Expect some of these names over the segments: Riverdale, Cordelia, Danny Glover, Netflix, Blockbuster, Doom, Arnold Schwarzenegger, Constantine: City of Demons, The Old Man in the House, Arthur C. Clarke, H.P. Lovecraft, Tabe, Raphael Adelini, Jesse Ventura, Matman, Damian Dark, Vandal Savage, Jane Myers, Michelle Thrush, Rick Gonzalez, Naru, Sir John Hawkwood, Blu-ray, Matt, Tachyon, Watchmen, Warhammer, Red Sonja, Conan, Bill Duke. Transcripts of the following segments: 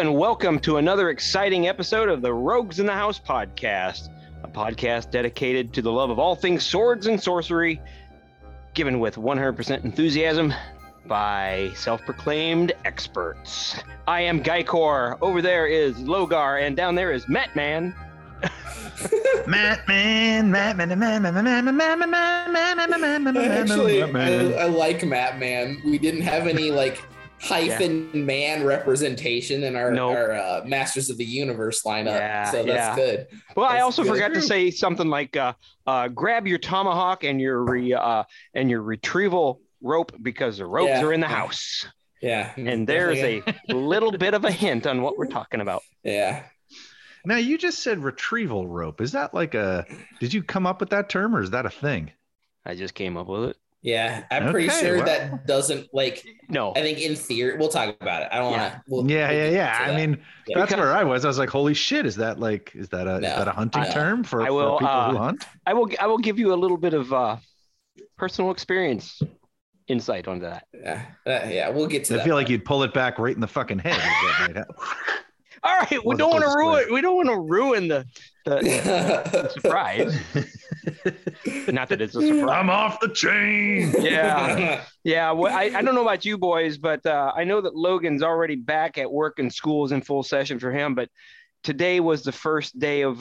And welcome to another exciting episode of the Rogues in the House podcast, a podcast dedicated to the love of all things swords and sorcery, given with 100% enthusiasm by self-proclaimed experts. I am Geikor, over there is Logar, and down there is Matman. Matman. Actually, I like Matman. We didn't have any, like, man representation in our Masters of the Universe lineup, so that's good. Well, that's I also forgot group. To say something like grab your tomahawk and your retrieval rope, because the ropes are in the house. Yeah, and there's a little bit of a hint on what we're talking about. Yeah. Now you just said retrieval rope. Is that like did you come up with that term, or is that a thing? I just came up with it. Yeah, I'm pretty sure that doesn't no. I think in theory, we'll talk about it. I don't want to. We'll I mean, that's where I was. I was like, "Holy shit! Is that a hunting term for people who hunt?" I will give you a little bit of personal experience insight onto that. Yeah, we'll get to that. I feel like you'd pull it back right in the fucking head. All right, we don't want to ruin the surprise. Not that it's a surprise. I'm off the chain. Yeah. Yeah. Well, I don't know about you boys, but I know that Logan's already back at work and school is in full session for him. But today was the first day of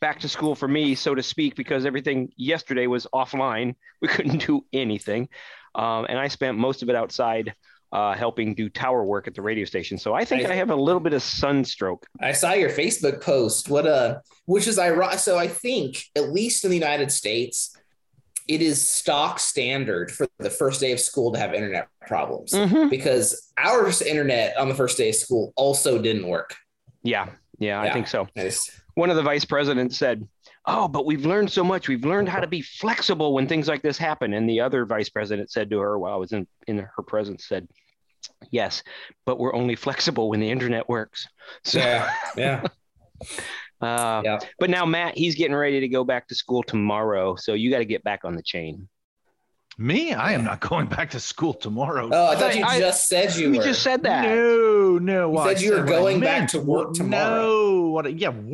back to school for me, so to speak, because everything yesterday was offline. We couldn't do anything. And I spent most of it outside helping do tower work at the radio station. So I think I have a little bit of sunstroke. I saw your Facebook post. Which is ironic. So I think, at least in the United States, it is stock standard for the first day of school to have internet problems, because our internet on the first day of school also didn't work. Yeah, I think so. Nice. One of the vice presidents said, "Oh, but we've learned so much. We've learned how to be flexible when things like this happen." And the other vice president said to her while I was in her presence, said, "Yes, but we're only flexible when the internet works." So, But now Matt, he's getting ready to go back to school tomorrow. So you got to get back on the chain. Me? I am not going back to school tomorrow. Oh, I thought you just said you were. You just said that. No. You said you were going back to work tomorrow. No.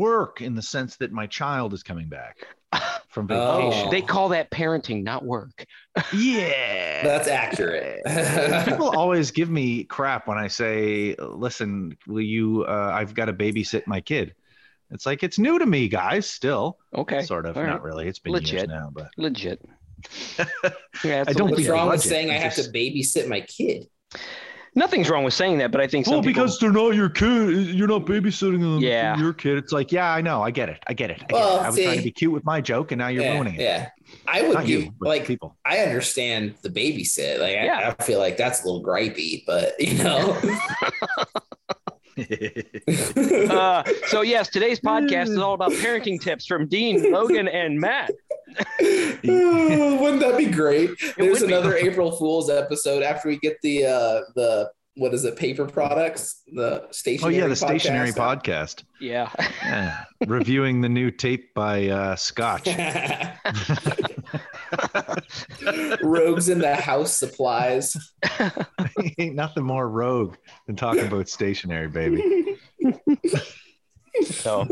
Work in the sense that my child is coming back from vacation. Oh. They call that parenting, not work. Yeah. That's accurate. People always give me crap when I say, "Listen, will you, I've got to babysit my kid." It's like, it's new to me, guys, still. Okay. Sort of, not really. It's been years now, but. Legit. I don't. What's wrong with saying I have to babysit my kid? Nothing's wrong with saying that, but I think because they're not your kid, you're not babysitting them. Yeah, your kid. It's like, I know, I get it. I was trying to be cute with my joke, and now you're ruining it. Yeah, I would give people. I understand the babysit. I feel like that's a little gripey, but So yes, today's podcast is all about parenting tips from Dean, Logan, and Matt. Wouldn't that be great? There's another April Fool's episode after we get the what is it? Paper products, the stationery. Oh yeah, the stationery podcast. Yeah. Reviewing the new tape by Scotch. Rogues in the house supplies. Ain't nothing more rogue than talking about stationery, baby. So,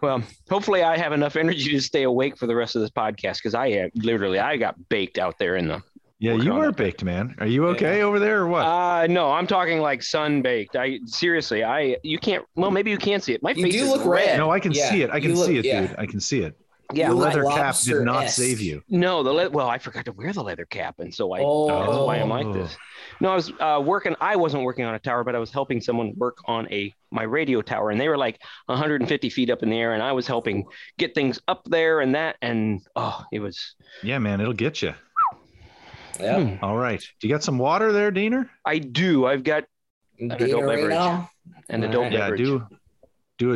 well, hopefully I have enough energy to stay awake for the rest of this podcast, because I got baked out there in the. Yeah, you were baked, man. Are you okay over there or what? No, I'm talking like sun-baked. You can't. Well, maybe you can see it. My face do look red. No, I can see it. I can see it, dude. I can see it. Yeah, the leather cap did not save you. No, I forgot to wear the leather cap, and so that's why I'm like this. No, I was I wasn't working on a tower, but I was helping someone work on my radio tower, and they were like 150 feet up in the air, and I was helping get things up there and that, and it was. Yeah, man, it'll get you. Yeah. All right. Do you got some water there, Diener? I do. I've got an adult beverage. I do. Do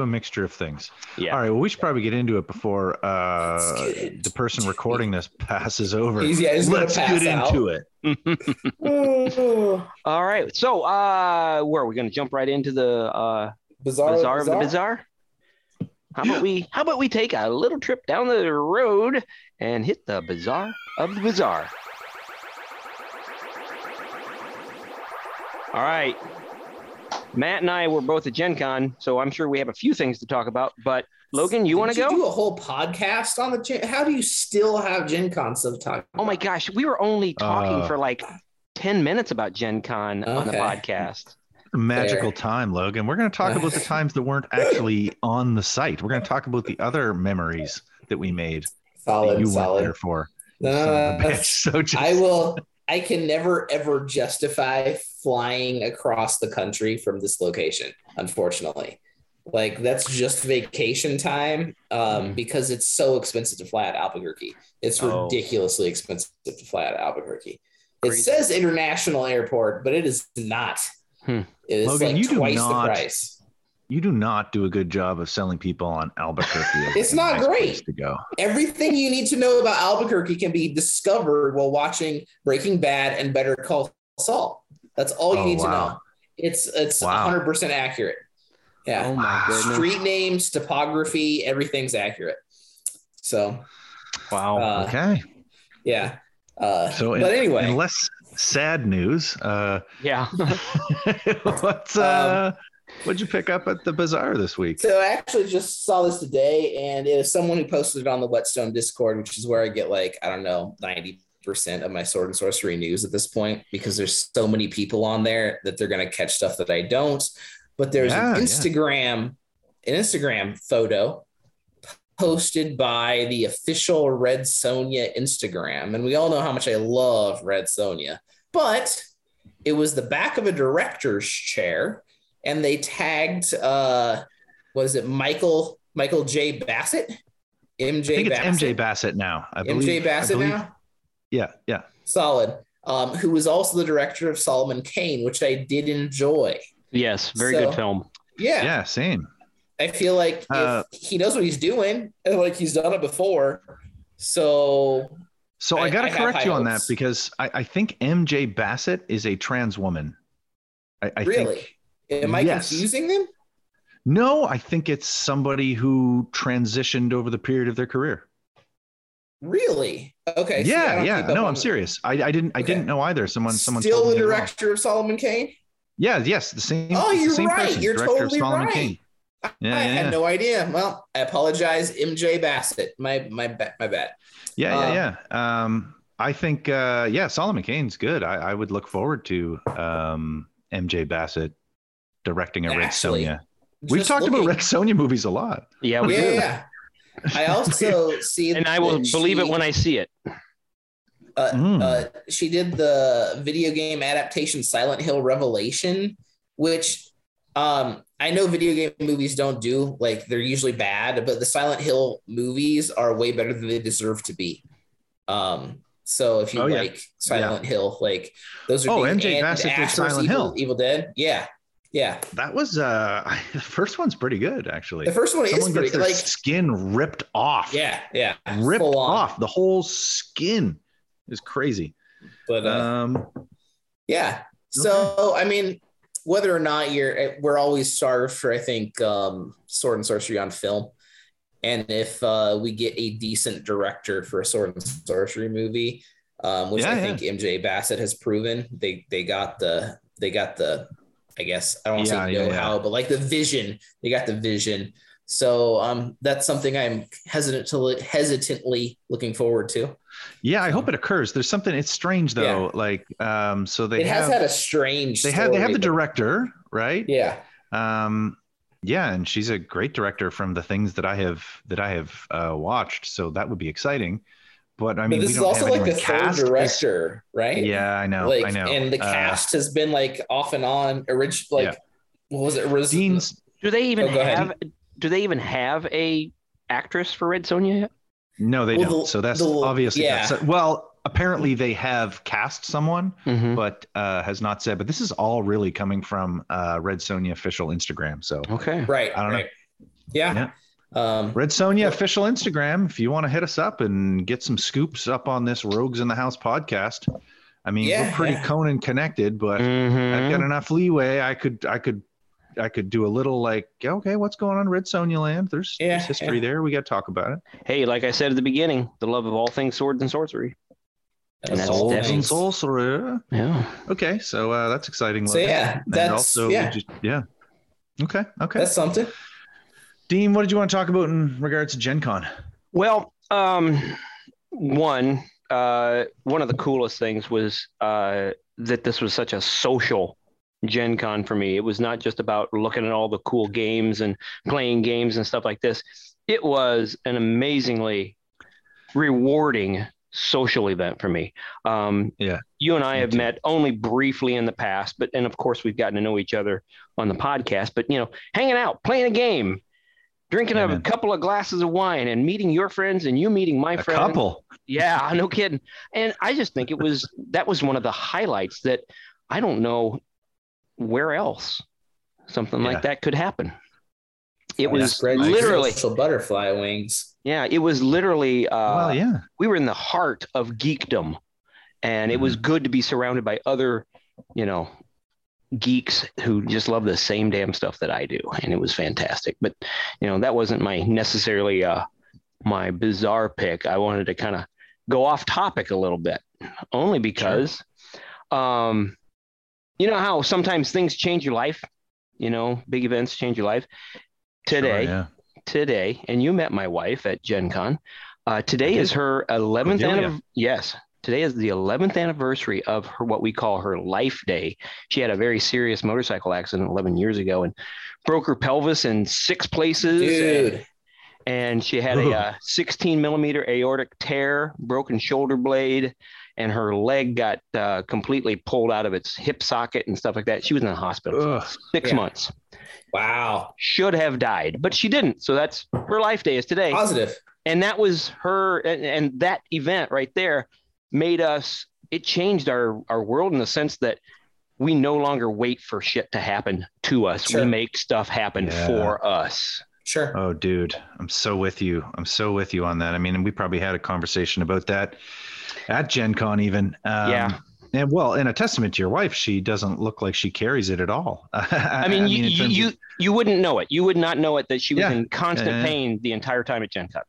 a mixture of things. Yeah. All right. Well, we should probably get into it before the person recording this passes over. Yeah, let's get into it. All right. So, where are we going to jump right into the bizarre of the bizarre? How about we take a little trip down the road and hit the bizarre of the bizarre? All right. Matt and I were both at Gen Con, so I'm sure we have a few things to talk about. But Logan, you want to go? Do a whole podcast on the Gen? How do you still have Gen Con subtitle? Oh my gosh, we were only talking for like 10 minutes about Gen Con on the podcast. Magical time, Logan. We're going to talk about the times that weren't actually on the site. We're going to talk about the other memories that we made. Solid, you solid. Weren't there for. I can never, ever justify flying across the country from this location, unfortunately. Like, that's just vacation time because it's so expensive to fly out of Albuquerque. It's ridiculously expensive to fly out of Albuquerque. Crazy. It says international airport, but it is not. It is Logan, like twice the price. You do not do a good job of selling people on Albuquerque. It's not nice great. To go. Everything you need to know about Albuquerque can be discovered while watching Breaking Bad and Better Call Saul. That's all you need to know. It's 100% accurate. Yeah. Oh my goodness. Street names, topography, everything's accurate. So. Wow. Okay. Yeah. Anyway. Unless sad news. Yeah. What'd you pick up at the bazaar this week? So I actually just saw this today, and it was someone who posted it on the Whetstone Discord, which is where I get 90% of my sword and sorcery news at this point, because there's so many people on there that they're going to catch stuff that I don't. But there's an Instagram photo posted by the official Red Sonja Instagram. And we all know how much I love Red Sonja, but it was the back of a director's chair. And they tagged, Michael J. Bassett? MJ I think Bassett. It's MJ Bassett now. I believe. Yeah, yeah. Solid. Who was also the director of Solomon Kane, which I did enjoy. Yes, very good film. Yeah. Yeah, same. I feel like if he knows what he's doing, and like he's done it before. So I got to correct you on that, because I think MJ Bassett is a trans woman. I think. Am I confusing them? No, I think it's somebody who transitioned over the period of their career. Really? Okay. Yeah, yeah. No, I'm serious. I didn't know either. Someone still the director of Solomon Kane? Yeah, yes, the same. Oh, you're right. Person, you're totally right. Kane. Yeah, I had no idea. Well, I apologize, MJ Bassett. My bad. Yeah. I think Solomon Kane's good. I would look forward to MJ Bassett directing a Red Sonja. We've talked about Red Sonja movies a lot. Yeah, we do. Yeah. I also see, and I will believe it when I see it. She did the video game adaptation Silent Hill Revelation, which I know video game movies don't do, like they're usually bad, but the Silent Hill movies are way better than they deserve to be. So if you Silent Hill, like those are. Oh, MJ Bassett did Silent Hill, Evil Dead, yeah. Yeah, that was the first one's pretty good, actually. The first one is pretty good. Like skin ripped off. Yeah, ripped off. The whole skin is crazy. But yeah. So I mean, whether or not we're always starved for, I think, sword and sorcery on film, and if we get a decent director for a sword and sorcery movie, which I think MJ Bassett has proven, they got the. I guess I don't want to say know-how, but like the vision, they got the vision. So that's something I'm hesitantly looking forward to. Yeah, I hope it occurs. There's something. It's strange though. Yeah. Like they have the director, right? Yeah. And she's a great director from the things that I have watched. So that would be exciting. But I mean, but this is also like the third director, right? Yeah, I know. Like, I know. And the cast has been like off and on. Originally, what was it? Dean's. Do they even have a actress for Red Sonja yet? No, they don't. So that's obviously. Yeah. Well, apparently they have cast someone, but has not said. But this is all really coming from Red Sonja official Instagram. So I don't know. Yeah. Red Sonja official Instagram. If you want to hit us up and get some scoops up on this Rogues in the House podcast, I mean, we're pretty Conan connected, but I've got enough leeway. I could do a little like, okay, what's going on in Red Sonja land? There's history there. We got to talk about it. Hey, like I said at the beginning, the love of all things swords and sorcery. And that's all things sorcery. Yeah. Okay, so that's exciting. So Okay. That's something. Dean, what did you want to talk about in regards to Gen Con? Well, one of the coolest things was that this was such a social Gen Con for me. It was not just about looking at all the cool games and playing games and stuff like this. It was an amazingly rewarding social event for me. You and I have met only briefly in the past, and of course we've gotten to know each other on the podcast, but you know, hanging out, playing a game, drinking a couple of glasses of wine and meeting your friends and you meeting my friends. A couple. Yeah, no kidding. And I just think that was one of the highlights that I don't know where else something like that could happen. It was literally butterfly wings. Yeah, it was literally we were in the heart of geekdom, and it was good to be surrounded by other, geeks who just love the same damn stuff that I do, and it was fantastic. But, that wasn't my bizarre pick. I wanted to kind of go off topic a little bit, only because you know how sometimes things change your life, big events change your life. Today, and you met my wife at Gen Con. Today is her 11th anniversary. Yes, today is the 11th anniversary of her, what we call her life day. She had a very serious motorcycle accident 11 years ago and broke her pelvis in 6 places. Dude. And she had a 16 millimeter aortic tear, broken shoulder blade, and her leg got completely pulled out of its hip socket and stuff like that. She was in the hospital for 6 months. Wow. Should have died, but she didn't. So that's her life day is today. Positive. And that was her. And that event right there it changed our world in the sense that we no longer wait for shit to happen to us. Sure. We make stuff happen for us. Sure. Oh, dude, I'm so with you. On that. I mean, and we probably had a conversation about that at Gen Con even. And well, in a testament to your wife, she doesn't look like she carries it at all. I mean, you wouldn't know it. You would not know it that she was in constant pain the entire time at Gen Con.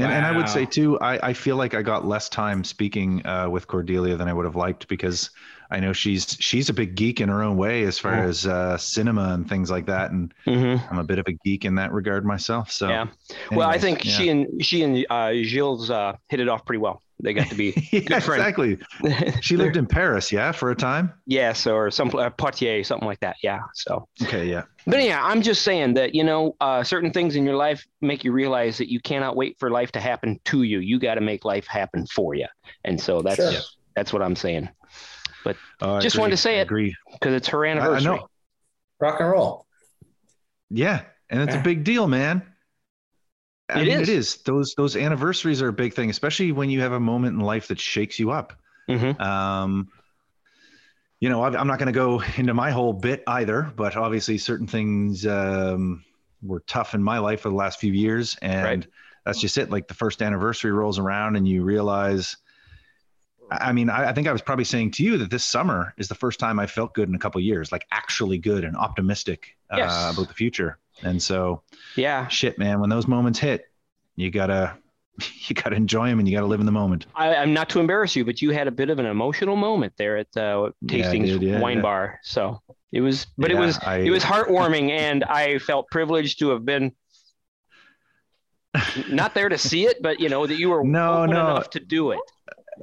And I would say too, I feel like I got less time speaking with Cordelia than I would have liked, because I know she's a big geek in her own way as far as cinema and things like that. And I'm a bit of a geek in that regard myself. So, well, I think she and Gilles hit it off pretty well. They got to be good friends. Exactly. She lived in Paris, for a time. Yes, or Poitiers, something like that. Yeah. So. Okay. Yeah. But yeah, I'm just saying that certain things in your life make you realize that you cannot wait for life to happen to you. You got to make life happen for you, and so that's what I'm saying. But just wanted to say it because it's her anniversary. I know. Rock and roll. Yeah, and it's a big deal, man. It is. Those anniversaries are a big thing, especially when you have a moment in life that shakes you up. I'm not going to go into my whole bit either, but obviously certain things were tough in my life for the last few years. And that's just it. Like the first anniversary rolls around and you realize, I think I was probably saying to you that this summer is the first time I felt good in a couple of years, like actually good and optimistic about the future. And so, shit, man, when those moments hit, you gotta enjoy them and you gotta live in the moment. I'm not to embarrass you, but you had a bit of an emotional moment there at the Tastings wine bar. So it was, it was heartwarming, and I felt privileged to have been not there to see it, but that you were open enough to do it.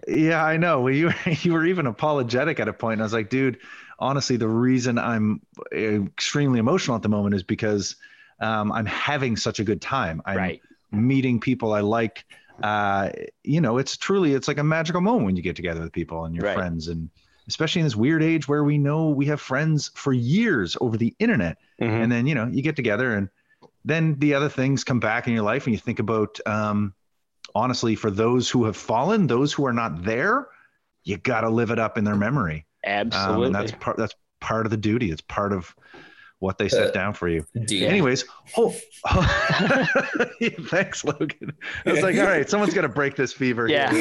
Yeah, I know. Well, you were even apologetic at a point. And I was like, dude, honestly, the reason I'm extremely emotional at the moment is because I'm having such a good time. I'm meeting people I like. It's like a magical moment when you get together with people and your friends. And especially in this weird age where we know we have friends for years over the internet. And then, you get together and then the other things come back in your life and you think about honestly, for those who have fallen, those who are not there, you got to live it up in their memory. Absolutely. And that's part of the duty. It's part of what they set down for you. Anyways, yeah, thanks, Logan. I was like, all right, someone's got to break this fever. Yeah.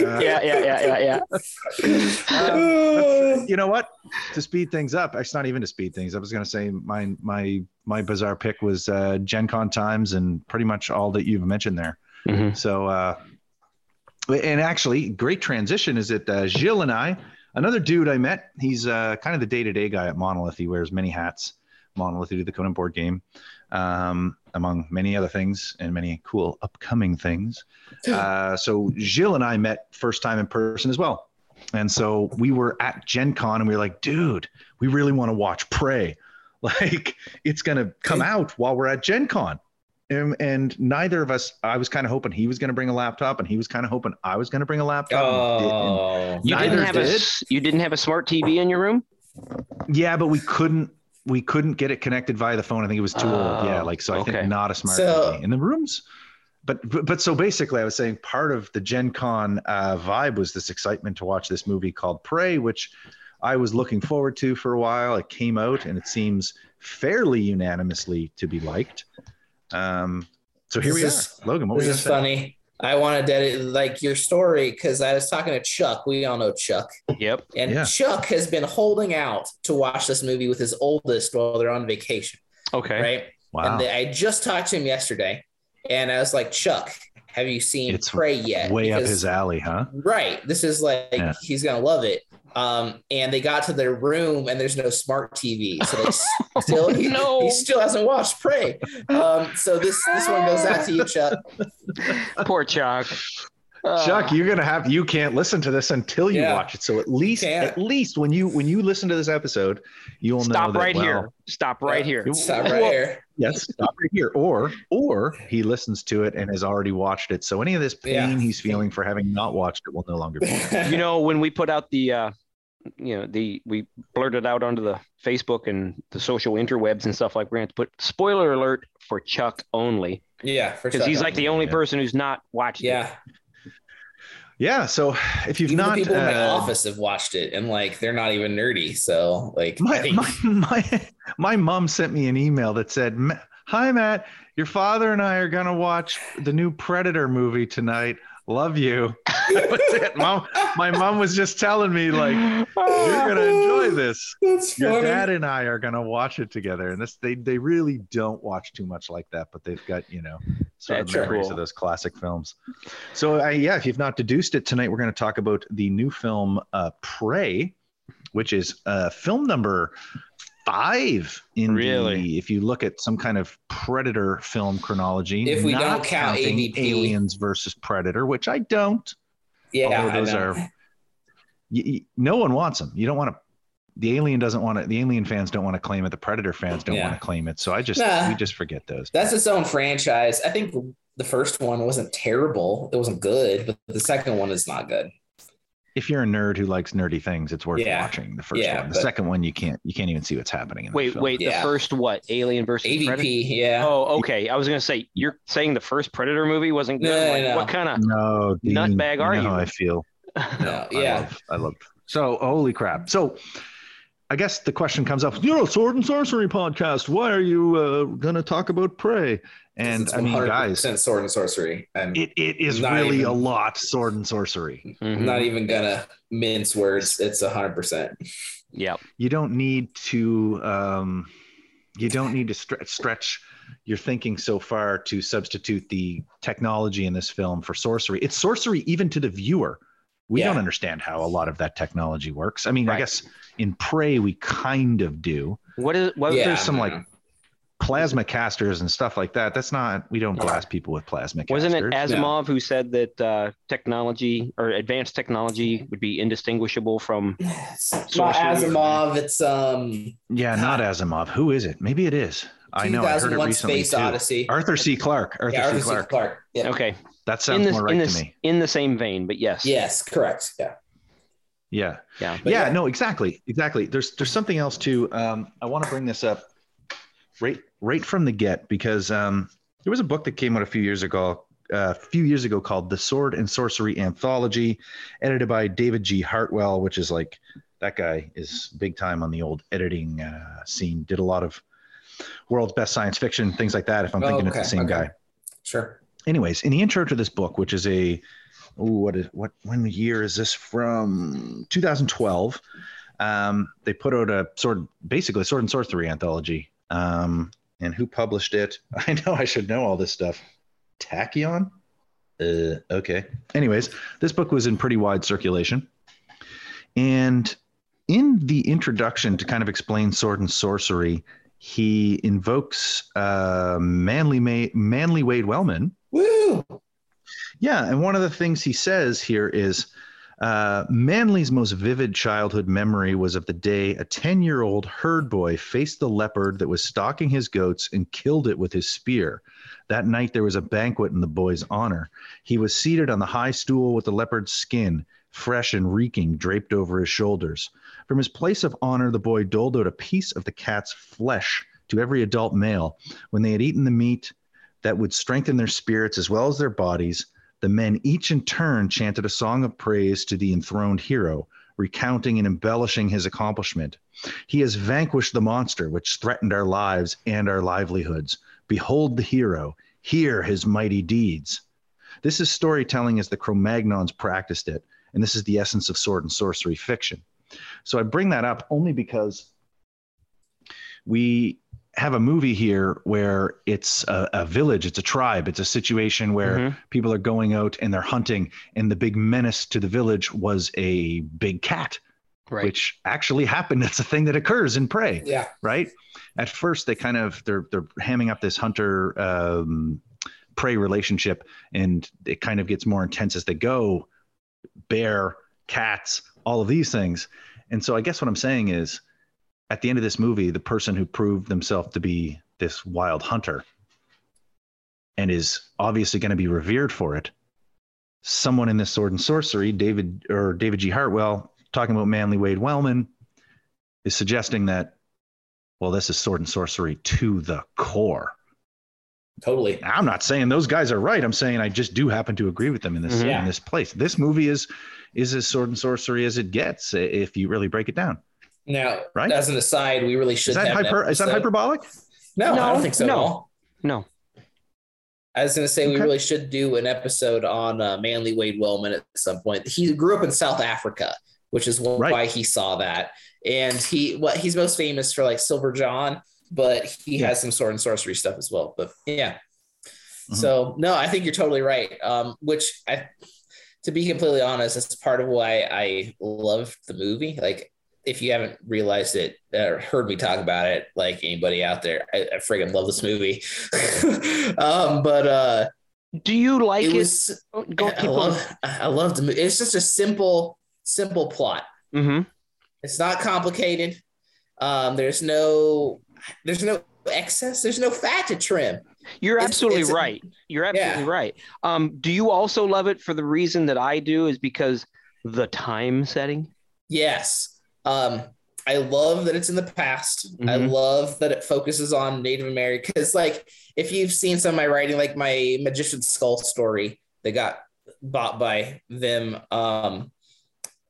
You know what? To speed things up, it's not even to speed things. I was going to say my bizarre pick was Gen Con times and pretty much all that you've mentioned there. Mm-hmm. So, and actually, great transition is that Gilles and I, another dude I met, he's kind of the day-to-day guy at Monolith. He wears many hats. Monolith, the Conan board game, among many other things and many cool upcoming things. So Gilles and I met first time in person as well. And so we were at Gen Con and we were like, dude, we really want to watch Prey. Like, it's going to come out while we're at Gen Con. And neither of us, I was kind of hoping he was going to bring a laptop and he was kind of hoping I was going to bring a laptop. Oh, you didn't have a smart TV in your room? Yeah, but we couldn't get it connected via the phone. I think it was too old. Yeah. Like, so I think not a smart TV in the rooms, but so basically I was saying part of the Gen Con vibe was this excitement to watch this movie called Prey, which I was looking forward to for a while. It came out and it seems fairly unanimously to be liked. So here we are. Logan, what was this? This is funny. I wanted to like your story because I was talking to Chuck. We all know Chuck. Yep. And Chuck has been holding out to watch this movie with his oldest while they're on vacation. Okay. Right. Wow. And I just talked to him yesterday and I was like, Chuck, have you seen Prey yet? Because, up his alley, huh? Right. This is like, he's going to love it. And they got to their room and there's no smart TV. So they he still hasn't watched Prey. So this one goes out to you, Chuck. Poor Chuck. Chuck, you're going to you can't listen to this until you watch it. So at least when you listen to this episode, you'll know that, Stop right here. Yes, stop right here. Or he listens to it and has already watched it. So any of this pain he's feeling for having not watched it will no longer be. You know, when we put out the, we blurted out onto the Facebook and the social interwebs and stuff like we're going to put spoiler alert for Chuck only. Yeah. Because he's like the only person who's not watched it. Yeah, so if you've even people in my office have watched it, and like they're not even nerdy, so like my mom sent me an email that said, "Hi Matt, your father and I are gonna watch the new Predator movie tonight. Love you." That's it. Mom, my mom was just telling me like, "You're gonna enjoy this. Your dad and I are gonna watch it together." And this they really don't watch too much like that, but they've got memories of those classic films. So if you've not deduced it, tonight we're going to talk about the new film Prey, which is film number 5 in if you look at some kind of Predator film chronology. If we don't count AVP. Aliens versus Predator, which I don't. Yeah, those are. No one wants them. You don't want to. The alien doesn't want it. The alien fans don't want to claim it. The Predator fans don't want to claim it. So we just forget those. That's its own franchise. I think the first one wasn't terrible. It wasn't good, but the second one is not good. If you're a nerd who likes nerdy things, it's worth watching the first one. The second one, you can't even see what's happening. Wait. The first what? Alien versus AVP, Predator? Yeah. Oh, okay. I was going to say, you're saying the first Predator movie wasn't good? No. What kind of nutbag are you? I feel. No, I love. So, holy crap. So, I guess the question comes up, Sword and Sorcery podcast, why are you going to talk about Prey? And I mean, guys, Sword and Sorcery. It is really a lot Sword and Sorcery. Mm-hmm. Not even going to mince words. It's 100%. Yeah. You don't need to stretch your thinking so far to substitute the technology in this film for sorcery. It's sorcery even to the viewer. We don't understand how a lot of that technology works. I mean, I guess in Prey, we kind of do. There's some like plasma casters and stuff like that. That's not, we don't blast people with plasma casters. Wasn't it Asimov who said that technology or advanced technology would be indistinguishable from sorcery? Not Asimov, it's... not Asimov. Who is it? Maybe it is. I know, I heard it recently Space Odyssey. Arthur C. Clarke. Arthur C. Clarke. Yeah. Okay. That sounds more right to me. In the same vein, but yes. Yes, correct. Yeah. No, exactly. There's something else too. I want to bring this up right from the get because there was a book that came out a few years ago a few years ago called The Sword and Sorcery Anthology, edited by David G. Hartwell, which is like, that guy is big time on the old editing scene. Did a lot of world's best science fiction, things like that, if I'm thinking it's the same guy. Sure. Anyways, in the intro to this book, which is a, what year is this from? 2012. They put out a Sword and Sorcery Anthology. And who published it? I know I should know all this stuff. Tachyon? Okay. Anyways, this book was in pretty wide circulation. And in the introduction, to kind of explain Sword and Sorcery, he invokes Manly Wade Wellman. Woo! Yeah, and one of the things he says here is, Manly's most vivid childhood memory was of the day a 10-year-old herd boy faced the leopard that was stalking his goats and killed it with his spear. That night there was a banquet in the boy's honor. He was seated on the high stool with the leopard's skin, fresh and reeking, draped over his shoulders. From his place of honor, the boy doled out a piece of the cat's flesh to every adult male. When they had eaten the meat that would strengthen their spirits as well as their bodies, the men each in turn chanted a song of praise to the enthroned hero, recounting and embellishing his accomplishment. He has vanquished the monster which threatened our lives and our livelihoods. Behold the hero, hear his mighty deeds. This is storytelling as the Cro-Magnons practiced it, and this is the essence of sword and sorcery fiction. So I bring that up only because we have a movie here where it's a village, it's a tribe, it's a situation where people are going out and they're hunting, and the big menace to the village was a big cat, right? Which actually happened. It's a thing that occurs in Prey. Yeah. Right. At first, they kind of they're hamming up this hunter prey relationship, and it kind of gets more intense as they go. Bear, cats, all of these things, and so I guess what I'm saying is, at the end of this movie, the person who proved themselves to be this wild hunter and is obviously going to be revered for it, someone in this sword and sorcery, David G. Hartwell, talking about Manly Wade Wellman, is suggesting that, well, this is sword and sorcery to the core. Totally. I'm not saying those guys are right. I'm saying I just do happen to agree with them in this in this place. This movie is as sword and sorcery as it gets, if you really break it down. Now, right? As an aside, we really should have is that hyperbolic? No, I don't think so at all. No. I was going to say, we really should do an episode on Manly Wade Wellman at some point. He grew up in South Africa, which is why he saw that. And he's most famous for, like, Silver John, but he has some sword and sorcery stuff as well. But, yeah. Mm-hmm. So, no, I think you're totally right, which, to be completely honest, that's part of why I loved the movie. Like, if you haven't realized it or heard me talk about it, like anybody out there, I friggin' love this movie. But do you like it? I love the movie. It's just a simple plot. Mm-hmm. It's not complicated. There's no excess. There's no fat to trim. You're absolutely right. Do you also love it for the reason that I do, is because the time setting? Yes. I love that it's in the past. Mm-hmm. I love that it focuses on Native America. Because, like, if you've seen some of my writing, like my Magician's Skull story that got bought by them,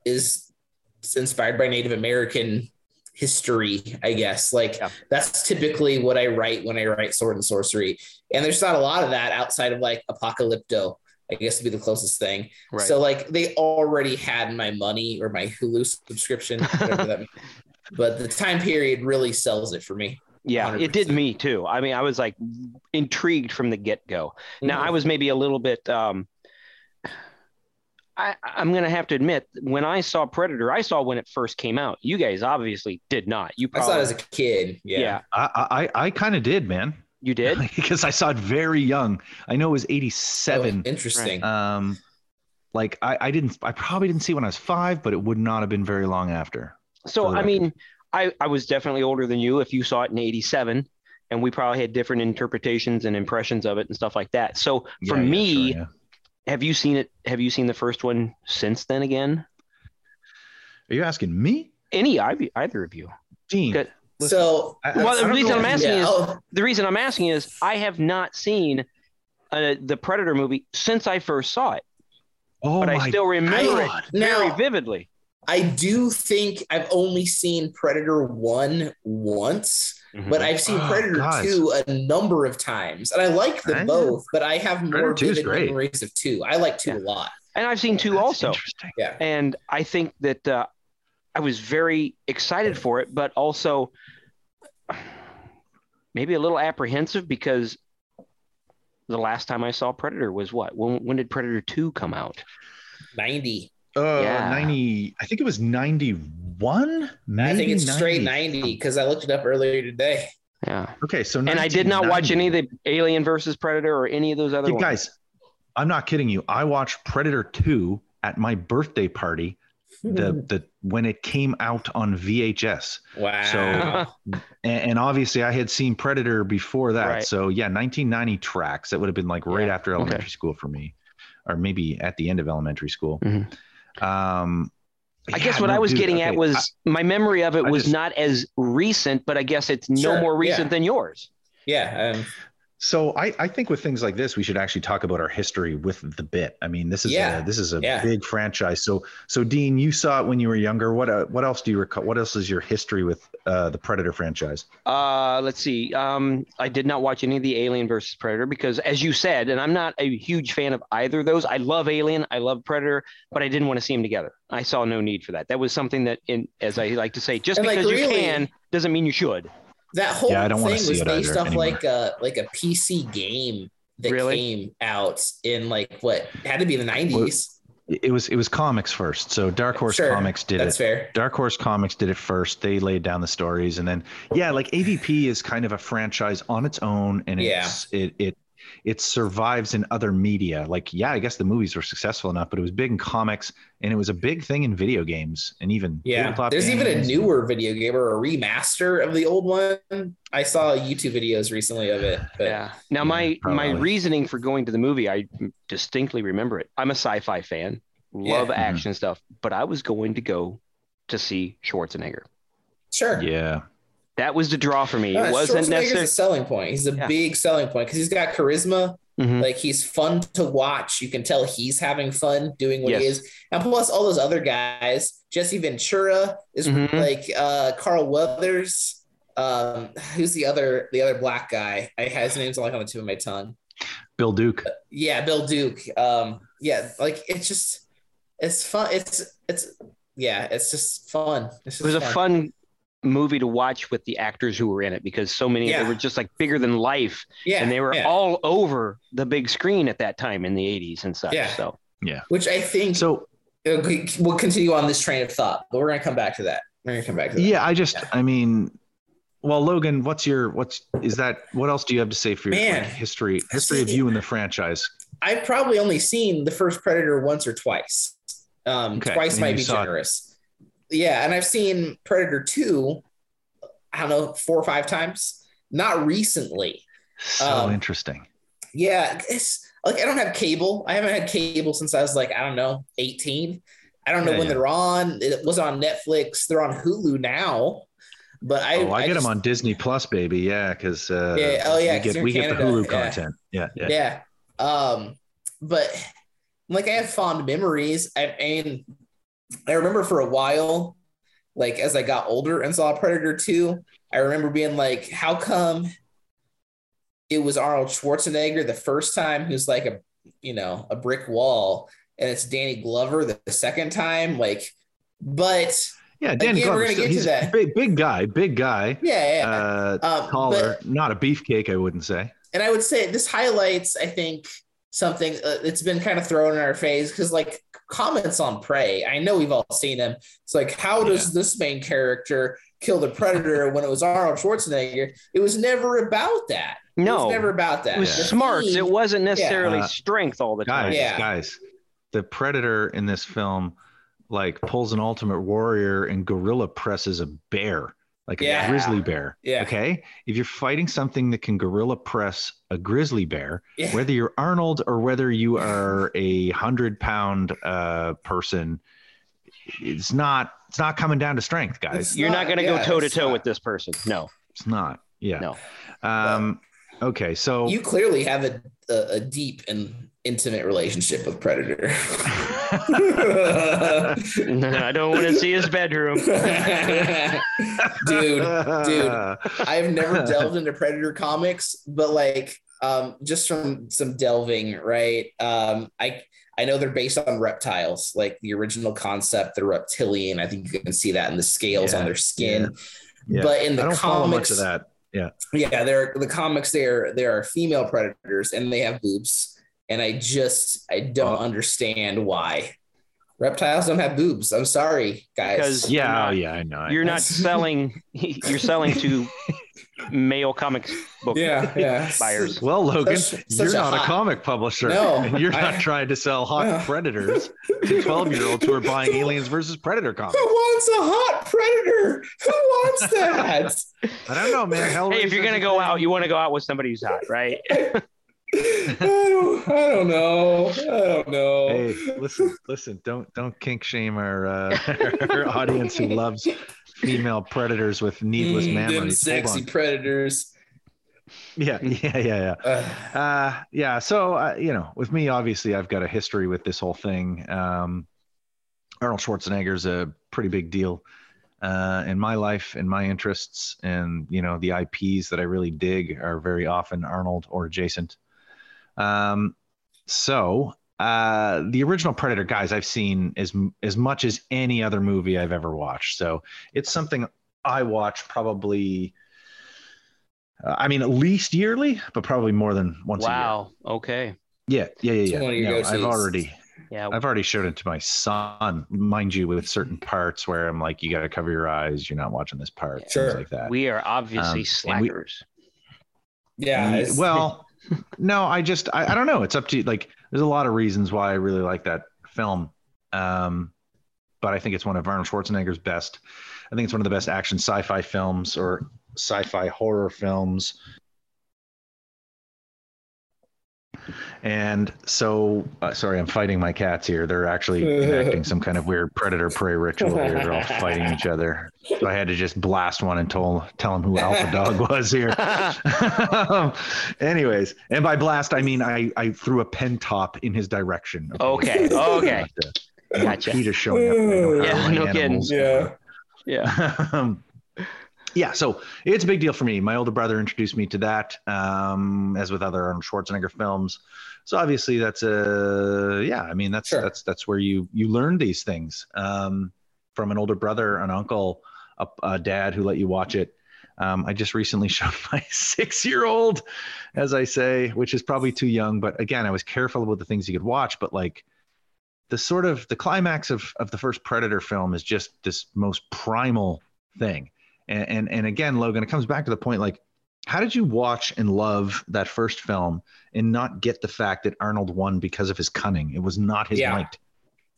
is inspired by Native American history, I guess. Like, that's typically what I write when I write sword and sorcery. And there's not a lot of that outside of, like, Apocalypto, I guess, to be the closest thing. Right. So, like, they already had my money, or my Hulu subscription, whatever that means. But the time period really sells it for me. Yeah, 100%. It did me too. I mean, I was, like, intrigued from the get-go. Now, I was maybe a little bit I'm going to have to admit, when I saw Predator, I saw when it first came out. You guys obviously did not. I saw it as a kid. Yeah. I kind of did, man. You did? Because I saw it very young. I know it was 87. Oh, interesting. Like, I probably didn't see it when I was 5, but it would not have been very long after. So, I mean, I was definitely older than you if you saw it in 87, and we probably had different interpretations and impressions of it and stuff like that. So for me, have you seen it? Have you seen the first one since then again? Are you asking me? Either of you. Dean. Listen, the reason I'm asking is I have not seen the Predator movie since I first saw it. Oh, but I still remember it very vividly. I do think I've only seen Predator 1 once, but I've seen Predator 2 a number of times. And I like them both, but I have more vivid memories of 2. I like 2 a lot. And I've seen 2 also. Yeah. And I think that I was very excited for it, but also maybe a little apprehensive because the last time I saw Predator was what? When did Predator 2 come out? 90. Yeah. 90. I think it was 91. I think it's 90. Straight 90 because I looked it up earlier today. Yeah. Okay. So, and I did not watch any of the Alien versus Predator or any of those other ones. Guys, I'm not kidding you. I watched Predator 2 at my birthday party. The when it came out on VHS. Wow. So, and obviously I had seen Predator before that. Right. So yeah, 1990 tracks. That would have been like right after elementary school for me, or maybe at the end of elementary school. I guess what I was getting at was my memory of it was not as recent, but I guess it's no more recent than yours. Yeah. So I think with things like this, we should actually talk about our history with the bit. I mean, this is a big franchise. So Dean, you saw it when you were younger. What else do you recall? What else is your history with the Predator franchise? Let's see. I did not watch any of the Alien versus Predator because, as you said, and I'm not a huge fan of either of those. I love Alien, I love Predator, but I didn't want to see them together. I saw no need for that. That was something that, as I like to say, just because you can doesn't mean you should. That whole thing was based off like a PC game that came out in had to be in the 90s. It was comics first. So Dark Horse Comics did it. That's fair. Dark Horse Comics did it first. They laid down the stories, and then AVP is kind of a franchise on its own, and it survives in other media. I guess the movies were successful enough, but it was big in comics, and it was a big thing in video games, and even there's even a newer video game or a remaster of the old one. I saw YouTube videos recently of it. But now my reasoning for going to the movie, I distinctly remember it. I'm a sci-fi fan, love action stuff, but I was going to go to see Schwarzenegger. Sure. Yeah. That was the draw for me. It wasn't necessarily a selling point. He's a big selling point because he's got charisma. He's fun to watch. You can tell he's having fun doing what he is. And plus all those other guys, Jesse Ventura is Carl Weathers. Who's the other black guy? I had his name's like on the tip of my tongue. Bill Duke. Bill Duke. It's fun. It's just fun. It was a fun movie to watch with the actors who were in it, because so many of them were just like bigger than life, and they were all over the big screen at that time in the 80s and such. Which I think we'll continue on this train of thought, but we're gonna come back to that. Well, Logan, what else do you have to say for your history of you and the franchise? I've probably only seen the first Predator once or twice. Twice might be generous. Yeah, and I've seen Predator 2, I don't know, 4 or 5 times. Not recently. So interesting. Yeah, it's I don't have cable. I haven't had cable since I was 18. I don't know when they're on. It was on Netflix. They're on Hulu now. But I get them on Disney Plus, baby. Yeah, because we get the Hulu content. Yeah. But I have fond memories. I remember for a while, as I got older and saw Predator 2, I remember being how come it was Arnold Schwarzenegger the first time who's a brick wall, and it's Danny Glover the second time? Danny Glover, we're gonna get to that. Big guy. Taller, not a beefcake, I wouldn't say. And I would say this highlights, I think, something it's been kind of thrown in our face because comments on Prey, I know we've all seen them. It's how does this main character kill the Predator when it was Arnold Schwarzenegger? It was never about that. No, it was never about that. It was smarts. It wasn't necessarily strength all the time. Guys, the Predator in this film pulls an Ultimate Warrior and gorilla presses a bear, a grizzly bear. Yeah. Okay. If you're fighting something that can gorilla press a grizzly bear, whether you're Arnold or whether you are 100-pound person, it's not coming down to strength, guys. You're not going to go toe to toe with this person. No, it's not. Yeah. No. Okay, so you clearly have a deep and intimate relationship with Predator. I don't want to see his bedroom. Dude, I've never delved into Predator comics, but like just from some delving, right? I know they're based on reptiles, like the original concept, they're reptilian. I think you can see that in the scales on their skin. Yeah. But in the comics, I don't follow much of that. Yeah, there are female predators and they have boobs. And I don't understand why reptiles don't have boobs. I'm sorry, guys. Because I know. You're not selling. You're selling to male comics book buyers. Well, Logan, you're not a comic publisher. No, and you're not trying to sell hot predators to 12-year-olds who are buying Aliens versus Predator comics. Who wants a hot predator? Who wants that? I don't know, man. Hey, if you're gonna go out, you want to go out with somebody who's hot, right? I don't know. Hey, listen, don't kink shame our audience who loves female predators with needless memories. Sexy predators. So with me, obviously I've got a history with this whole thing. Arnold Schwarzenegger's a pretty big deal in my life and my interests, and the IPs that I really dig are very often Arnold or adjacent. So the original Predator, guys, I've seen as much as any other movie I've ever watched. So it's something I watch probably, at least yearly, but probably more than once a year. Wow. Okay. Yeah. No, I've already showed it to my son, mind you, with certain parts where I'm like, you got to cover your eyes. You're not watching this part. Sure. Things like that. We are obviously slackers. No, I don't know. It's up to you. Like, there's a lot of reasons why I really like that film. But I think it's one of Arnold Schwarzenegger's best. I think it's one of the best action sci-fi films or sci-fi horror films. And so, sorry, I'm fighting my cats here. They're actually enacting some kind of weird predator-prey ritual here. They're all fighting each other. So I had to just blast one and tell him who Alpha Dog was here. Anyways, and by blast, I mean I threw a pen top in his direction. Okay. Gotcha. Peter's showing up. No kidding. Yeah, so it's a big deal for me. My older brother introduced me to that, as with other Arnold Schwarzenegger films. So obviously that's where you learn these things from an older brother, an uncle, a dad who let you watch it. I just recently showed my 6-year-old, as I say, which is probably too young. But again, I was careful about the things he could watch. But like the climax of the first Predator film is just this most primal thing. And again, Logan, it comes back to the point, like, how did you watch and love that first film and not get the fact that Arnold won because of his cunning? It was not his might.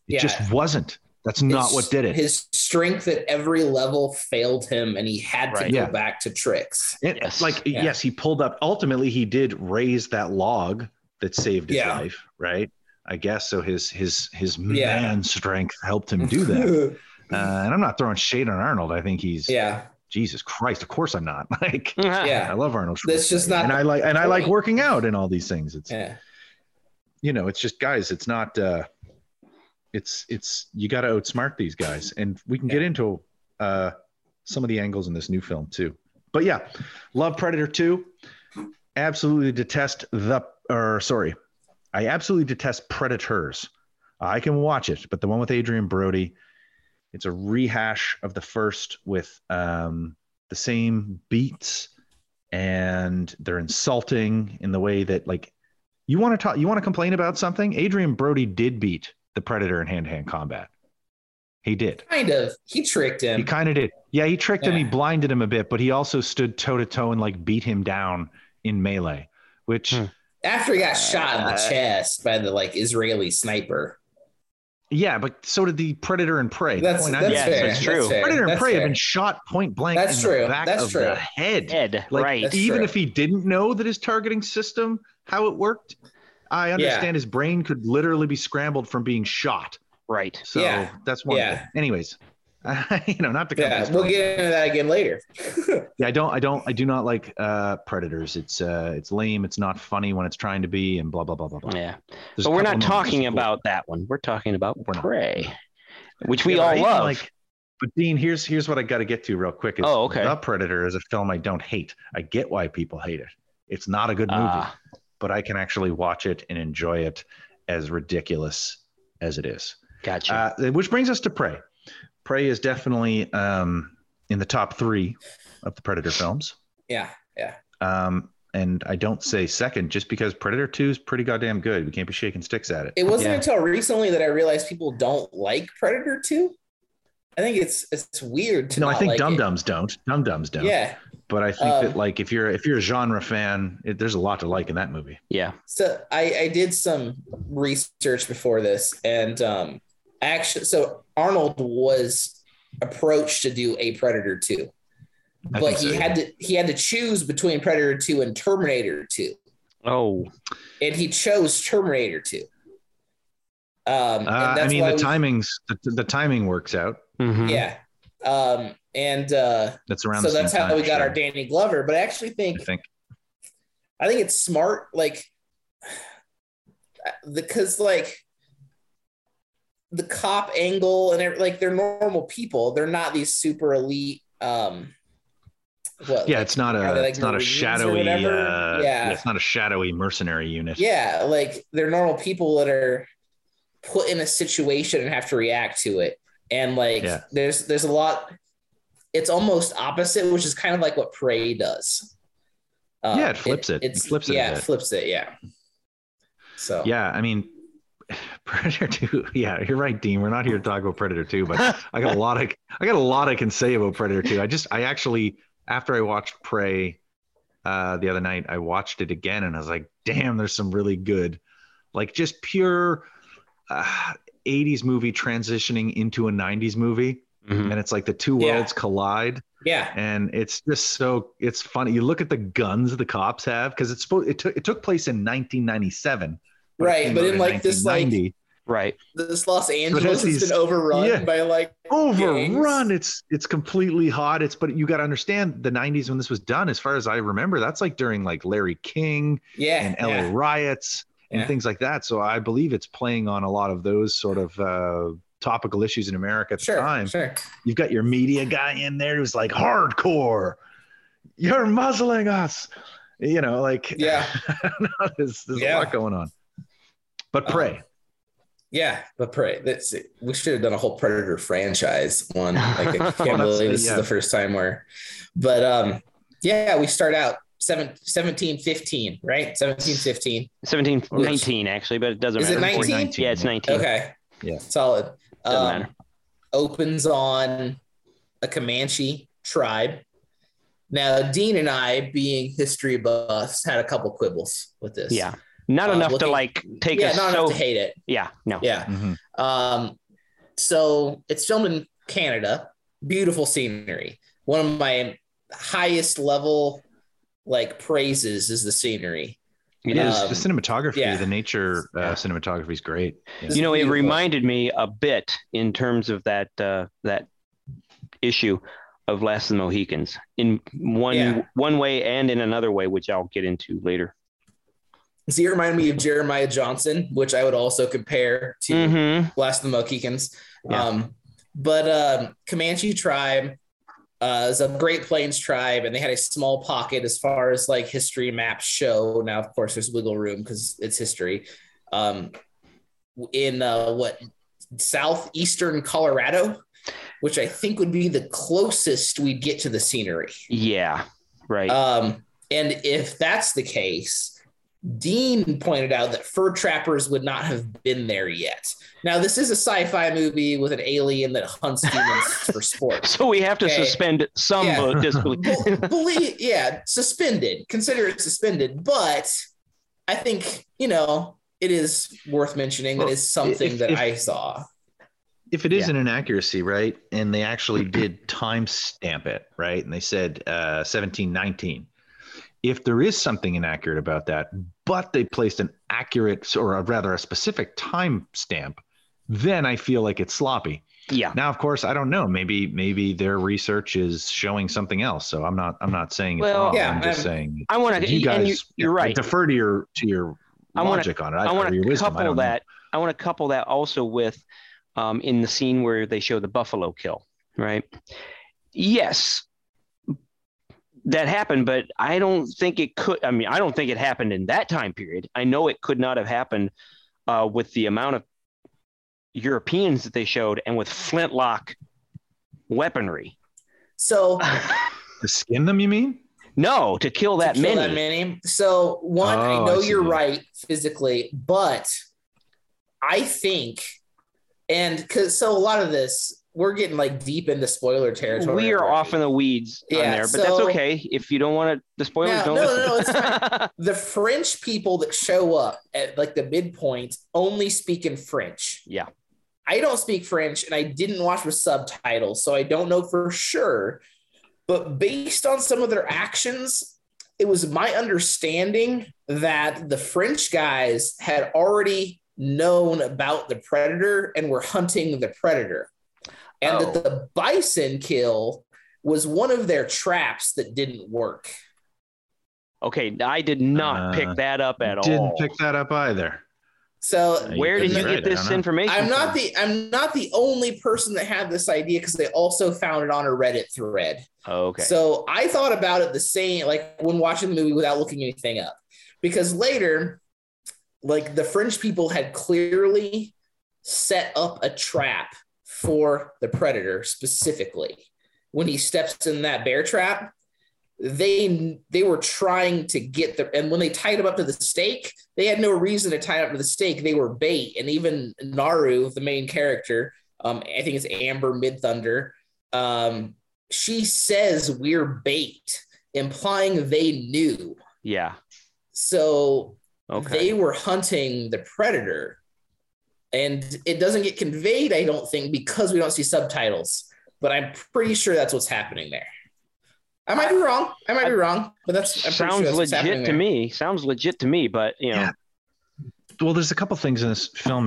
It just wasn't. That's not what did it. His strength at every level failed him, and he had to go back to tricks. Yes, he pulled up. Ultimately, he did raise that log that saved his life, right? I guess so. His man strength helped him do that. And I'm not throwing shade on Arnold. I think he's Jesus Christ, of course I'm not. Like, I love Arnold Schwarzenegger. That's just not. I like working out and all these things. It's, it's just, guys, it's not. It's you got to outsmart these guys, and we can get into some of the angles in this new film too. But yeah, love Predator 2. I absolutely detest Predators. I can watch it, but the one with Adrian Brody. It's a rehash of the first with the same beats, and they're insulting in the way that, like, you want to complain about something? Adrian Brody did beat the Predator in hand-to-hand combat. He did. Kind of. He tricked him. He kind of did. Yeah, he tricked him. He blinded him a bit, but he also stood toe-to-toe and, like, beat him down in melee, which... After he got shot in the chest by the, like, Israeli sniper... Yeah, but so did the Predator and Prey. That's fair. That's true. Predator and Prey have been shot point blank in the back of the head. Like, right. Even if he didn't know that his targeting system, how it worked, I understand his brain could literally be scrambled from being shot. Right. So that's one thing. Anyways, You know, not to come we'll get into that again later. Yeah, I do not like predators. It's lame. It's not funny when it's trying to be, and blah blah blah blah blah. Yeah, there's but we're not talking about that one. We're talking about prey, which we all love. But Dean, here's what I got to get to real quick. Oh, okay. The Predator is a film I don't hate. I get why people hate it. It's not a good movie, but I can actually watch it and enjoy it, as ridiculous as it is. Gotcha. Which brings us to Prey. Prey is definitely in the top three of the Predator films. Yeah, yeah. And I don't say second just because Predator 2 is pretty goddamn good. We can't be shaking sticks at it. It wasn't until recently that I realized people don't like Predator 2. I think it's weird to I think like dum-dums don't. Dum-dums don't. Yeah. But I think that like if you're a genre fan, there's a lot to like in that movie. Yeah. So I did some research before this, and actually, so Arnold was approached to do a Predator 2, but he had to choose between Predator 2 and Terminator 2. Oh. And he chose Terminator 2. And that's the timing works out. Mm-hmm. Yeah. That's around. So that's how we got our Danny Glover. But I actually think it's smart, like, because like the cop angle and like they're normal people. They're not these super elite. It's not a shadowy mercenary unit. Yeah, like they're normal people that are put in a situation and have to react to it. And like there's a lot. It's almost opposite, which is kind of like what Prey does. It flips it. It flips it. Yeah. So yeah, I mean, Predator 2. Yeah, you're right, Dean. We're not here to talk about Predator 2, but I got a lot I can say about Predator 2. I actually after I watched Prey the other night, I watched it again and I was like, damn, there's some really good, like just pure 80s movie transitioning into a 90s movie. Mm-hmm. And it's like the two worlds collide. Yeah. And it's just it's funny. You look at the guns the cops have, because it took place in 1997. Right. But in like this, like, right. This Los Angeles has been overrun by like. Overrun. Gangs. It's completely hot. But you got to understand the 90s when this was done, as far as I remember, that's like during like Larry King and LA riots and things like that. So I believe it's playing on a lot of those sort of, topical issues in America at the time. Sure. You've got your media guy in there who's like hardcore. You're muzzling us. You know, like there's a lot going on. But Prey. That's it. We should have done a whole Predator franchise one. Like I can't believe this is the first time where. But we start out 1715, right? 1715. 1719 actually, but it doesn't matter. Is it 19? Yeah, it's 19. Okay. Yeah, solid. Opens on a Comanche tribe. Now, Dean and I, being history buffs, had a couple quibbles with this. Yeah, not enough to like take. Yeah, not enough to hate it. Yeah, no. Yeah. Mm-hmm. So it's filmed in Canada. Beautiful scenery. One of my highest level like praises is the scenery. It is the cinematography, the nature cinematography is great. Yeah. You know, it reminded me a bit in terms of that that issue of Last of the Mohicans in one way and in another way, which I'll get into later. So it reminded me of Jeremiah Johnson, which I would also compare to Last of the Mohicans. Yeah. But Comanche tribe is a Great Plains tribe, and they had a small pocket as far as like history maps show. Now, of course, there's wiggle room because it's history. In southeastern Colorado, which I think would be the closest we'd get to the scenery. Yeah, right. And if that's the case, Dean pointed out that fur trappers would not have been there yet. Now, this is a sci-fi movie with an alien that hunts humans for sport. So we have to suspend some disbelief. Suspended. Consider it suspended. But I think, you know, it is worth mentioning that is something that I saw. If it is an inaccuracy, right, and they actually did time stamp it, right, and they said 1719. If there is something inaccurate about that, but they placed an accurate or rather a specific time stamp, then I feel like it's sloppy. Yeah. Now, of course, I don't know. Maybe their research is showing something else. So I'm not saying it's wrong. Yeah, I'm just saying I want to. You guys, you're right. I defer to your logic on it. I want to couple that. I want to couple that also with in the scene where they show the buffalo kill. Right. Yes, that happened, but I don't think it could. I mean, I don't think it happened in that time period. I know it could not have happened with the amount of Europeans that they showed and with flintlock weaponry. So to skin them, you mean? No, to kill that many. So one, I know you're right physically, but I think, and because so a lot of this, we're getting like deep into spoiler territory. We are off in the weeds on there, but so, that's okay. If you don't want to, the spoilers don't listen. No, it's fine. The French people that show up at like the midpoint only speak in French. Yeah. I don't speak French and I didn't watch with subtitles, so I don't know for sure. But based on some of their actions, it was my understanding that the French guys had already known about the predator and were hunting the predator. And that the bison kill was one of their traps that didn't work. Okay, I did not pick that up at all. Didn't pick that up either. So where did you get this information? I'm not the only person that had this idea because they also found it on a Reddit thread. Okay. So I thought about it the same, like when watching the movie without looking anything up, because later, like the French people had clearly set up a trap for the predator specifically. When he steps in that bear trap, they were trying to get the, and when they tied him up to the stake, they had no reason to tie him up to the stake. They were bait. And even Naru, the main character, I think it's Amber Midthunder, she says we're bait, implying they knew. Yeah. So they were hunting the predator. And it doesn't get conveyed, I don't think, because we don't see subtitles. But I'm pretty sure that's what's happening there. I might be wrong. But that sounds legit to me. Sounds legit to me. But you know, well, there's a couple things in this film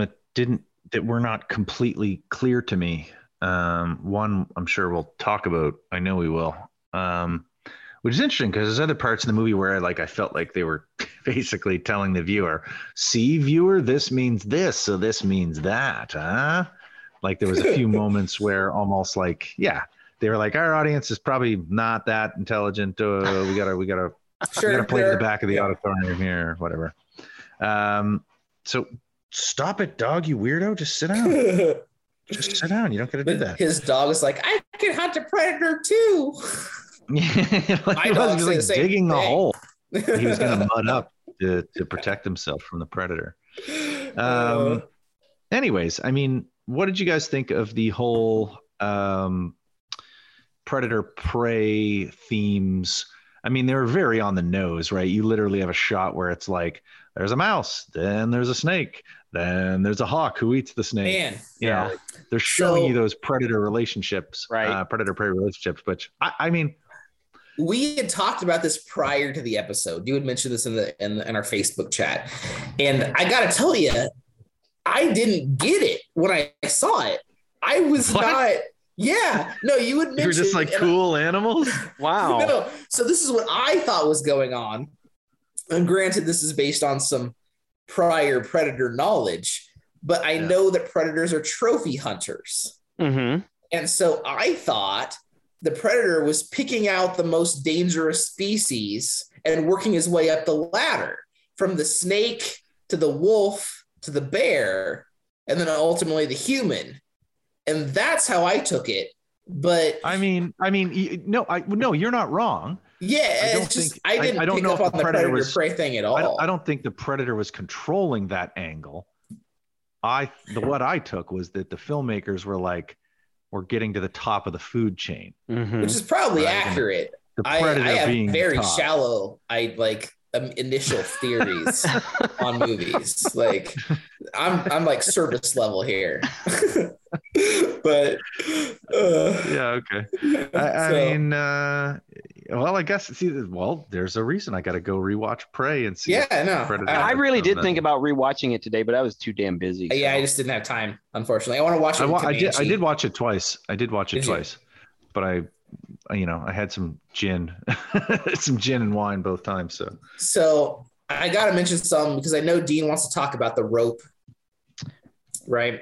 that were not completely clear to me. One, I'm sure we'll talk about. I know we will. Which is interesting because there's other parts in the movie where I felt like they were basically telling the viewer, see, viewer, this means this, so this means that. Huh? Like there was a few moments where almost they were like, our audience is probably not that intelligent. We gotta play to the back of the auditorium here, or whatever. So stop it, dog, you weirdo. Just sit down. Just sit down. You don't get to do that. His dog is like, I can hunt a predator too. He was digging a hole. He was going to mud up to protect himself from the predator. Anyways, I mean, what did you guys think of the whole predator prey themes? I mean, they were very on the nose, right? You literally have a shot where it's like, there's a mouse, then there's a snake, then there's a hawk who eats the snake. Man, you know, they're showing you those predator relationships, right? Predator prey relationships, which I mean. We had talked about this prior to the episode. You had mentioned this in our Facebook chat, and I gotta tell you, I didn't get it when I saw it. I was not. Yeah, no, you had mentioned. You're just like cool animals. Wow. No, so this is what I thought was going on, and granted, this is based on some prior predator knowledge, but I know that predators are trophy hunters, and so I thought the predator was picking out the most dangerous species and working his way up the ladder from the snake to the wolf to the bear and then ultimately the human, and that's how I took it. But I mean no you're not wrong. Yeah, I don't know if the predator prey thing at all. I don't think the predator was controlling that angle. What I took was that the filmmakers were like, we're getting to the top of the food chain, which is probably accurate. The predator being very shallow. Initial theories on movies. Like I'm like service level here. But I mean Well, I guess, see, well, there's a reason I got to go rewatch Prey and see. Yeah, I know. I really did think about rewatching it today, but I was too damn busy. So. Yeah, I just didn't have time, unfortunately. I want to watch it. I did watch it twice. I did watch it twice, but I had some gin, some gin and wine both times. So I got to mention some because I know Dean wants to talk about the rope, right?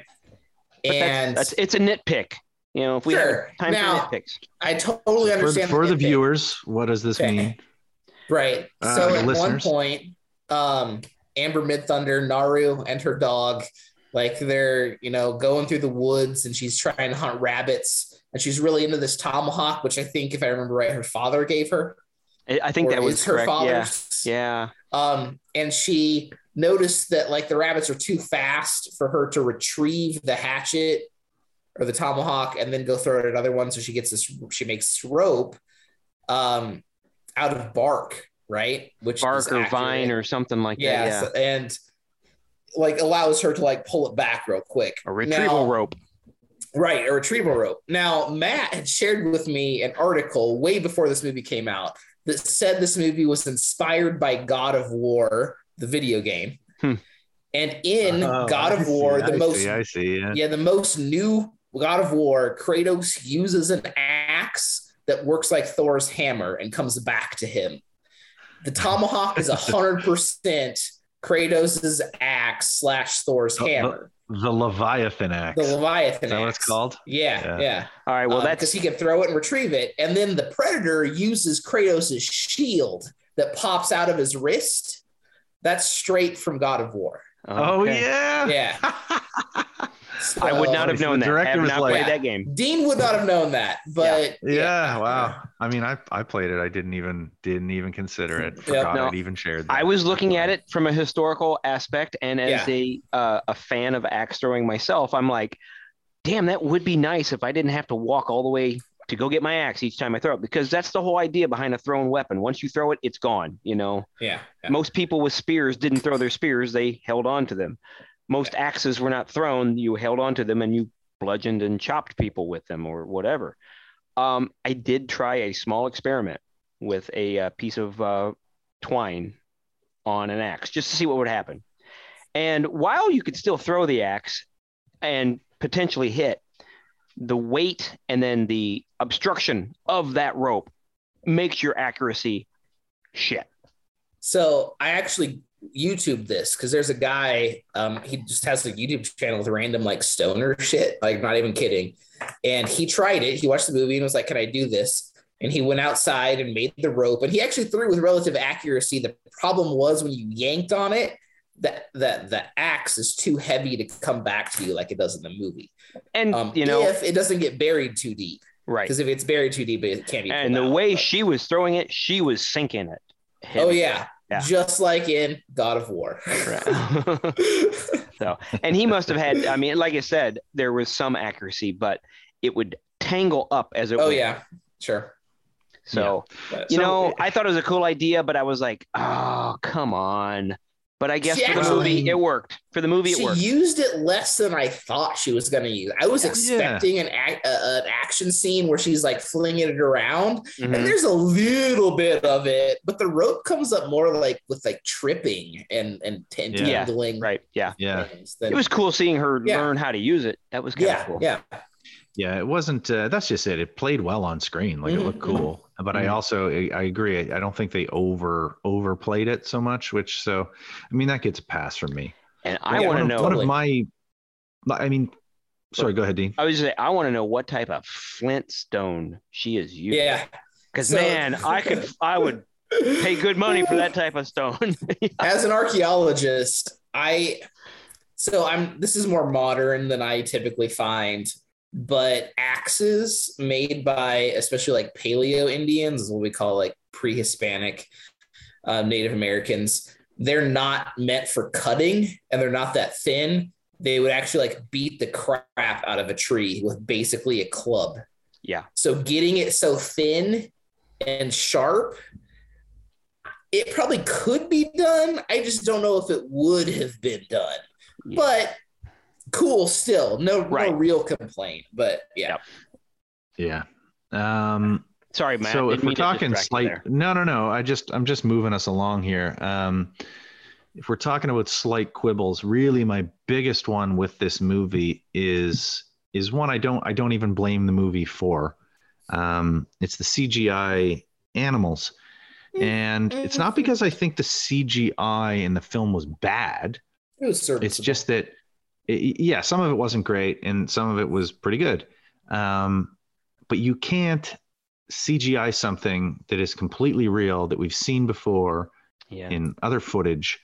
But and it's a nitpick. You know, if we have time for nitpicks. I totally understand. For the viewers, what does this mean? Right. So at one point, Amber Midthunder, Naru, and her dog, like they're, going through the woods and she's trying to hunt rabbits. And she's really into this tomahawk, which I think, if I remember right, her father gave her. I think that was correct. Her father's. Yeah. And she noticed that, like, the rabbits are too fast for her to retrieve the hatchet or the tomahawk and then go throw it at another one. So she gets this, she makes rope out of bark, right? Which bark or vine or something like that. Yeah. So, and like allows her to like pull it back real quick. A retrieval rope. Right. A retrieval rope. Now, Matt had shared with me an article way before this movie came out that said this movie was inspired by God of War, the video game. And in God of War, the most new God of War, Kratos uses an axe that works like Thor's hammer and comes back to him. The tomahawk is 100% Kratos' axe / Thor's hammer. The Leviathan axe. The Leviathan axe. Is that what it's called? Yeah. All right, well, that's... Because he can throw it and retrieve it. And then the Predator uses Kratos' shield that pops out of his wrist. That's straight from God of War. Yeah. So, I would not have known that. I have not played that game. Dean would not have known that, but yeah. Wow. I mean, I played it. I didn't even consider it. Forgot I'd even shared that. I was looking at it from a historical aspect, and as a fan of axe throwing myself, I'm like, damn, that would be nice if I didn't have to walk all the way to go get my axe each time I throw it, because that's the whole idea behind a thrown weapon. Once you throw it, it's gone, Yeah. Most people with spears didn't throw their spears. They held on to them. Most axes were not thrown. You held on to them and you bludgeoned and chopped people with them or whatever. I did try a small experiment with a piece of twine on an axe just to see what would happen. And while you could still throw the axe and potentially hit, the weight and then the obstruction of that rope makes your accuracy shit. So I actually YouTubed this because there's a guy, he just has a YouTube channel with random like stoner shit, like not even kidding. And he tried it. He watched the movie and was like, can I do this? And he went outside and made the rope, and he actually threw it with relative accuracy. The problem was when you yanked on it, that the axe is too heavy to come back to you like it does in the movie. And if it doesn't get buried too deep, right? Because if it's buried too deep, it can't be. And the way she was throwing it, she was sinking it. Oh yeah, just like in God of War. Right. So, and he must have had. I mean, like I said, there was some accuracy, but it would tangle up as it. Oh went. Yeah, sure. So I thought it was a cool idea, but I was like, oh, come on. But I guess for the movie, it worked. She used it less than I thought she was going to use. I was expecting an action scene where she's like flinging it around, and there's a little bit of it, but the rope comes up more like with like tripping and tangling. Right. Yeah. It was cool seeing her learn how to use it. That was kind of cool. Yeah. It wasn't. That's just it. It played well on screen. Like it looked cool. But I agree. I don't think they overplayed it so much, that gets a pass from me. And I want to know sorry, go ahead, Dean. I was just saying, I want to know what type of Flintstone she is using. Yeah. Because I would pay good money for that type of stone. As an archaeologist, this is more modern than I typically find. But axes made by especially like paleo Indians, is what we call like pre-Hispanic Native Americans, they're not meant for cutting and they're not that thin. They would actually like beat the crap out of a tree with basically a club. Yeah. So getting it so thin and sharp, it probably could be done. I just don't know if it would have been done. Yeah. But cool still, no real complaint, but yeah. Sorry, Matt. So if we're talking slight, no. I'm just moving us along here. If we're talking about slight quibbles, really my biggest one with this movie is one I don't even blame the movie for. It's the CGI animals. And it's not because I think the CGI in the film was bad. It was serviceable. It's just that, some of it wasn't great and some of it was pretty good. But you can't CGI something that is completely real that we've seen before in other footage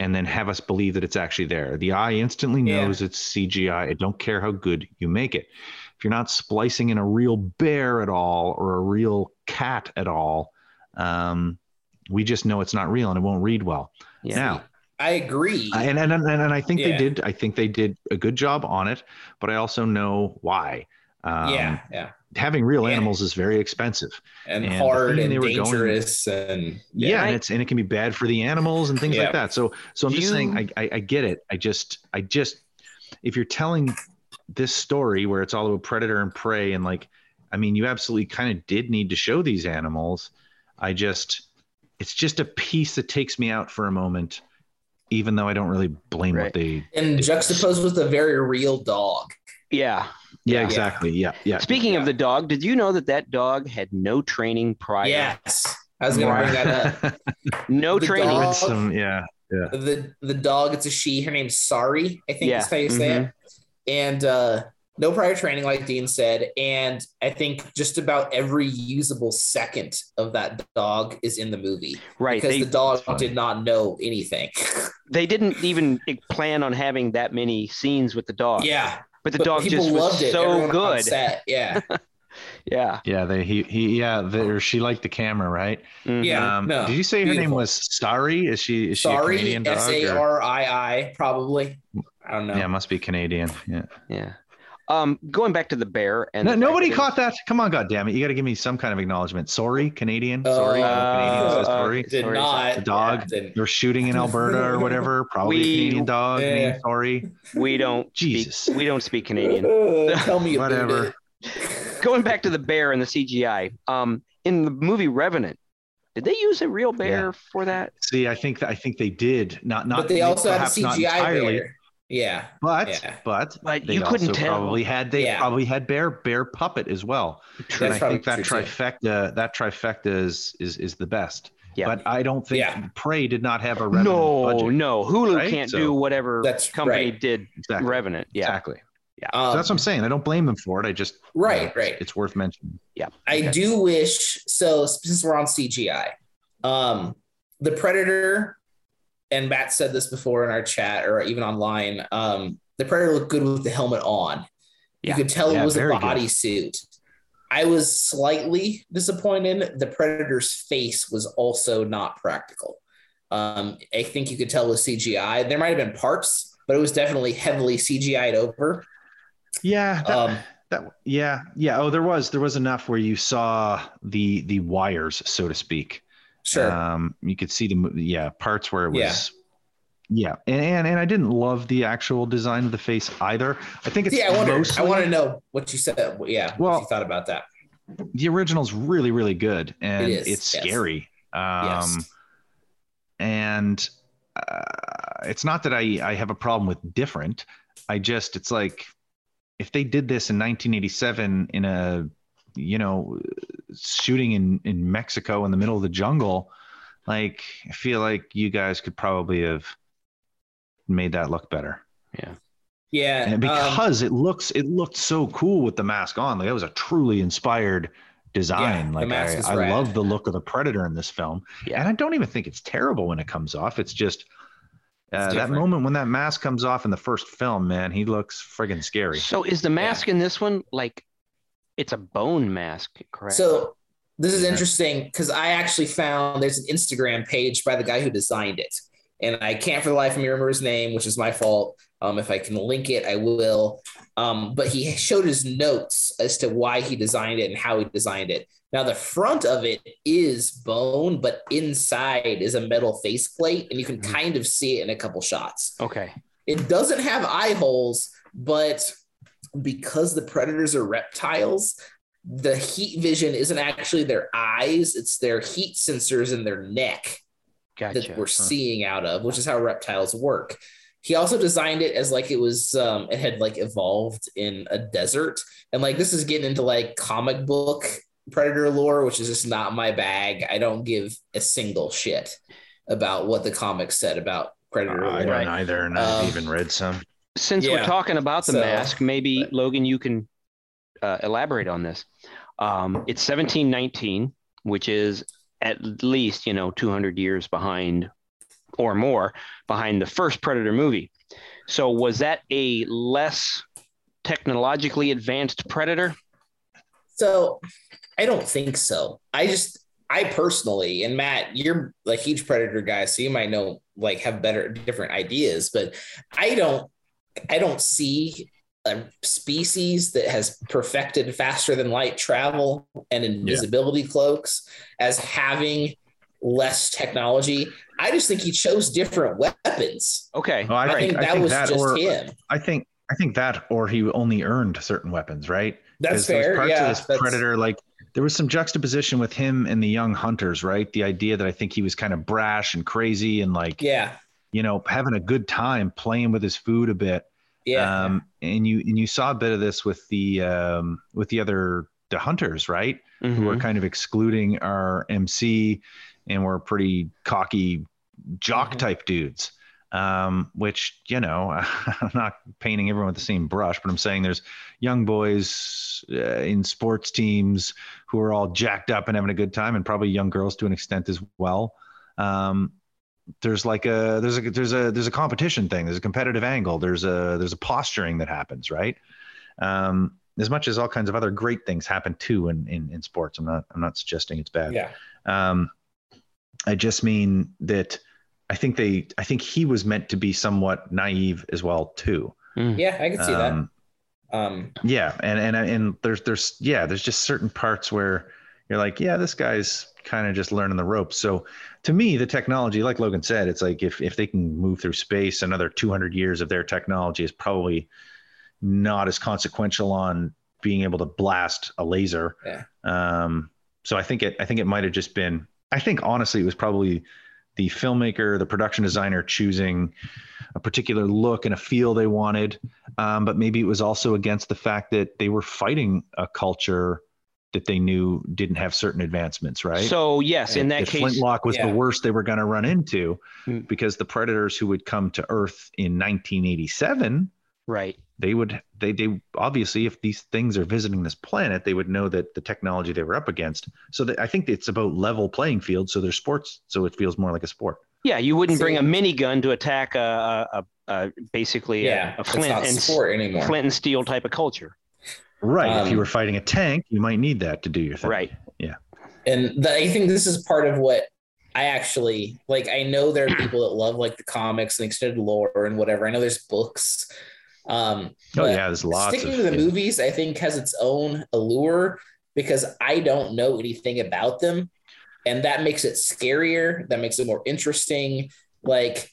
and then have us believe that it's actually there. The eye instantly knows it's CGI. I don't care how good you make it. If you're not splicing in a real bear at all or a real cat at all, we just know it's not real and it won't read well. Yeah. Now, I agree. And I think they did a good job on it, but I also know why. Having real animals is very expensive and hard and dangerous. And it can be bad for the animals and things like that. So I'm just saying, I get it. I just, if you're telling this story where it's all about predator and prey and you absolutely kind of did need to show these animals. It's just a piece that takes me out for a moment, even though I don't really blame what they and juxtaposed with a very real dog. Yeah, exactly. Yeah. Speaking of the dog, did you know that dog had no training prior? Yes, I was going to bring that up. No training. Dog, The dog. It's a she. Her name's Sari. I think that's how you say it. And no prior training, like Dean said, and I think just about every usable second of that dog is in the movie. Right. Because the dog did not know anything. They didn't even plan on having that many scenes with the dog. Yeah. But the dog just was so everyone good. Yeah. Yeah. Yeah. She liked the camera, right? Mm-hmm. Yeah. No, did you say her name was Sari? Is she Sari, a Canadian dog? Sarii, probably. I don't know. Yeah, must be Canadian. Yeah. Yeah. Going back to the bear and nobody caught that. Come on, goddammit! You got to give me some kind of acknowledgement. Sorry, Canadian. Sorry, Canadian. Sorry, did sorry. Not the dog. Yeah, you're shooting in Alberta or whatever. Probably Canadian dog. Yeah. Sorry, we don't. Jesus, we don't speak Canadian. Tell me whatever. Going back to the bear and the CGI. In the movie Revenant, did they use a real bear for that? See, I think they did. Not. But they also had a CGI bear. Yeah, but you couldn't tell. They probably had bear puppet as well. And I think that trifecta is the best. Yeah. But I don't think Prey did not have a Revenant budget. No, Hulu can't do whatever that company did. Exactly. Revenant, exactly. Yeah, so that's what I'm saying. I don't blame them for it. I just It's worth mentioning. Yeah, I do wish. So since we're on CGI, the Predator. And Matt said this before in our chat or even online, the Predator looked good with the helmet on. Yeah. You could tell it was a bodysuit. I was slightly disappointed. The Predator's face was also not practical. I think you could tell it was CGI. There might have been parts, but it was definitely heavily CGI'd over. Yeah. That. Oh, there was enough where you saw the wires, so to speak. Sure. You could see the parts where it was and I didn't love the actual design of the face either. I think it's I want to know what you said. What you thought about that. The original's really, really good, and it's scary. And it's not that I have a problem with different. It's like if they did this in 1987 in a shooting in Mexico in the middle of the jungle, I feel like you guys could probably have made that look better. Yeah. Yeah. And because it looked so cool with the mask on. That was a truly inspired design. I love the look of the Predator in this film. Yeah. And I don't even think it's terrible when it comes off. It's just that moment when that mask comes off in the first film, man, he looks friggin' scary. So is the mask in this one it's a bone mask, correct? So this is interesting because I actually found there's an Instagram page by the guy who designed it. And I can't for the life of me remember his name, which is my fault. If I can link it, I will. But he showed his notes as to why he designed it and how he designed it. Now, the front of it is bone, but inside is a metal faceplate, and you can kind of see it in a couple shots. Okay. It doesn't have eye holes, but because the Predators are reptiles, the heat vision isn't actually their eyes, it's their heat sensors in their neck that we're seeing out of, which is how reptiles work. He also designed it as like it was, it had like evolved in a desert. And like, this is getting into like comic book predator lore, which is just not my bag. I don't give a single shit about what the comics said about predator lore. I don't either, and I've even read some. Since we're talking about the mask, maybe Logan, you can elaborate on this. It's 1719, which is at least, 200 years behind or more behind the first Predator movie. So was that a less technologically advanced Predator? So I don't think so. I personally, and Matt, you're a huge Predator guy, so you might know, like, have different ideas, but I don't see a species that has perfected faster than light travel and invisibility cloaks as having less technology. I just think he chose different weapons. Okay. Well, I think that was just him. I think that, or he only earned certain weapons, right? That's fair. Parts of this Predator, like there was some juxtaposition with him and the young hunters, right? The idea that I think he was kind of brash and crazy and like, having a good time playing with his food a bit. Yeah. And you saw a bit of this with the hunters, right? Mm-hmm. Who were kind of excluding our MC and were pretty cocky jock type dudes. Which, I'm not painting everyone with the same brush, but I'm saying there's young boys in sports teams who are all jacked up and having a good time, and probably young girls to an extent as well. There's a competition thing. There's a competitive angle. There's a posturing that happens, right? As much as all kinds of other great things happen too in sports. I'm not suggesting it's bad. Yeah. I just mean that I think he was meant to be somewhat naive as well too. Yeah, I can see that. And there's just certain parts where you're like, yeah, this guy's kind of just learning the ropes. So to me, the technology, like Logan said, it's like if they can move through space, another 200 years of their technology is probably not as consequential on being able to blast a laser. Yeah. So I think it might've just been, I think honestly, it was probably the filmmaker, the production designer choosing a particular look and a feel they wanted. But maybe it was also against the fact that they were fighting a culture that they knew didn't have certain advancements, right? So yes, in that case, flintlock was the worst they were going to run into, because the predators who would come to Earth in 1987, right? They obviously, if these things are visiting this planet, they would know that the technology they were up against. So I think it's about level playing field. So there's sports, so it feels more like a sport. Yeah, you wouldn't bring a minigun to attack a flint and steel type of culture. Right. If you were fighting a tank, you might need that to do your thing. Right. Yeah. And I think this is part of what I actually like. I know there are people that love like the comics and extended lore and whatever. I know there's books. There's lots. Sticking to the movies, I think, has its own allure because I don't know anything about them. And that makes it scarier. That makes it more interesting. Like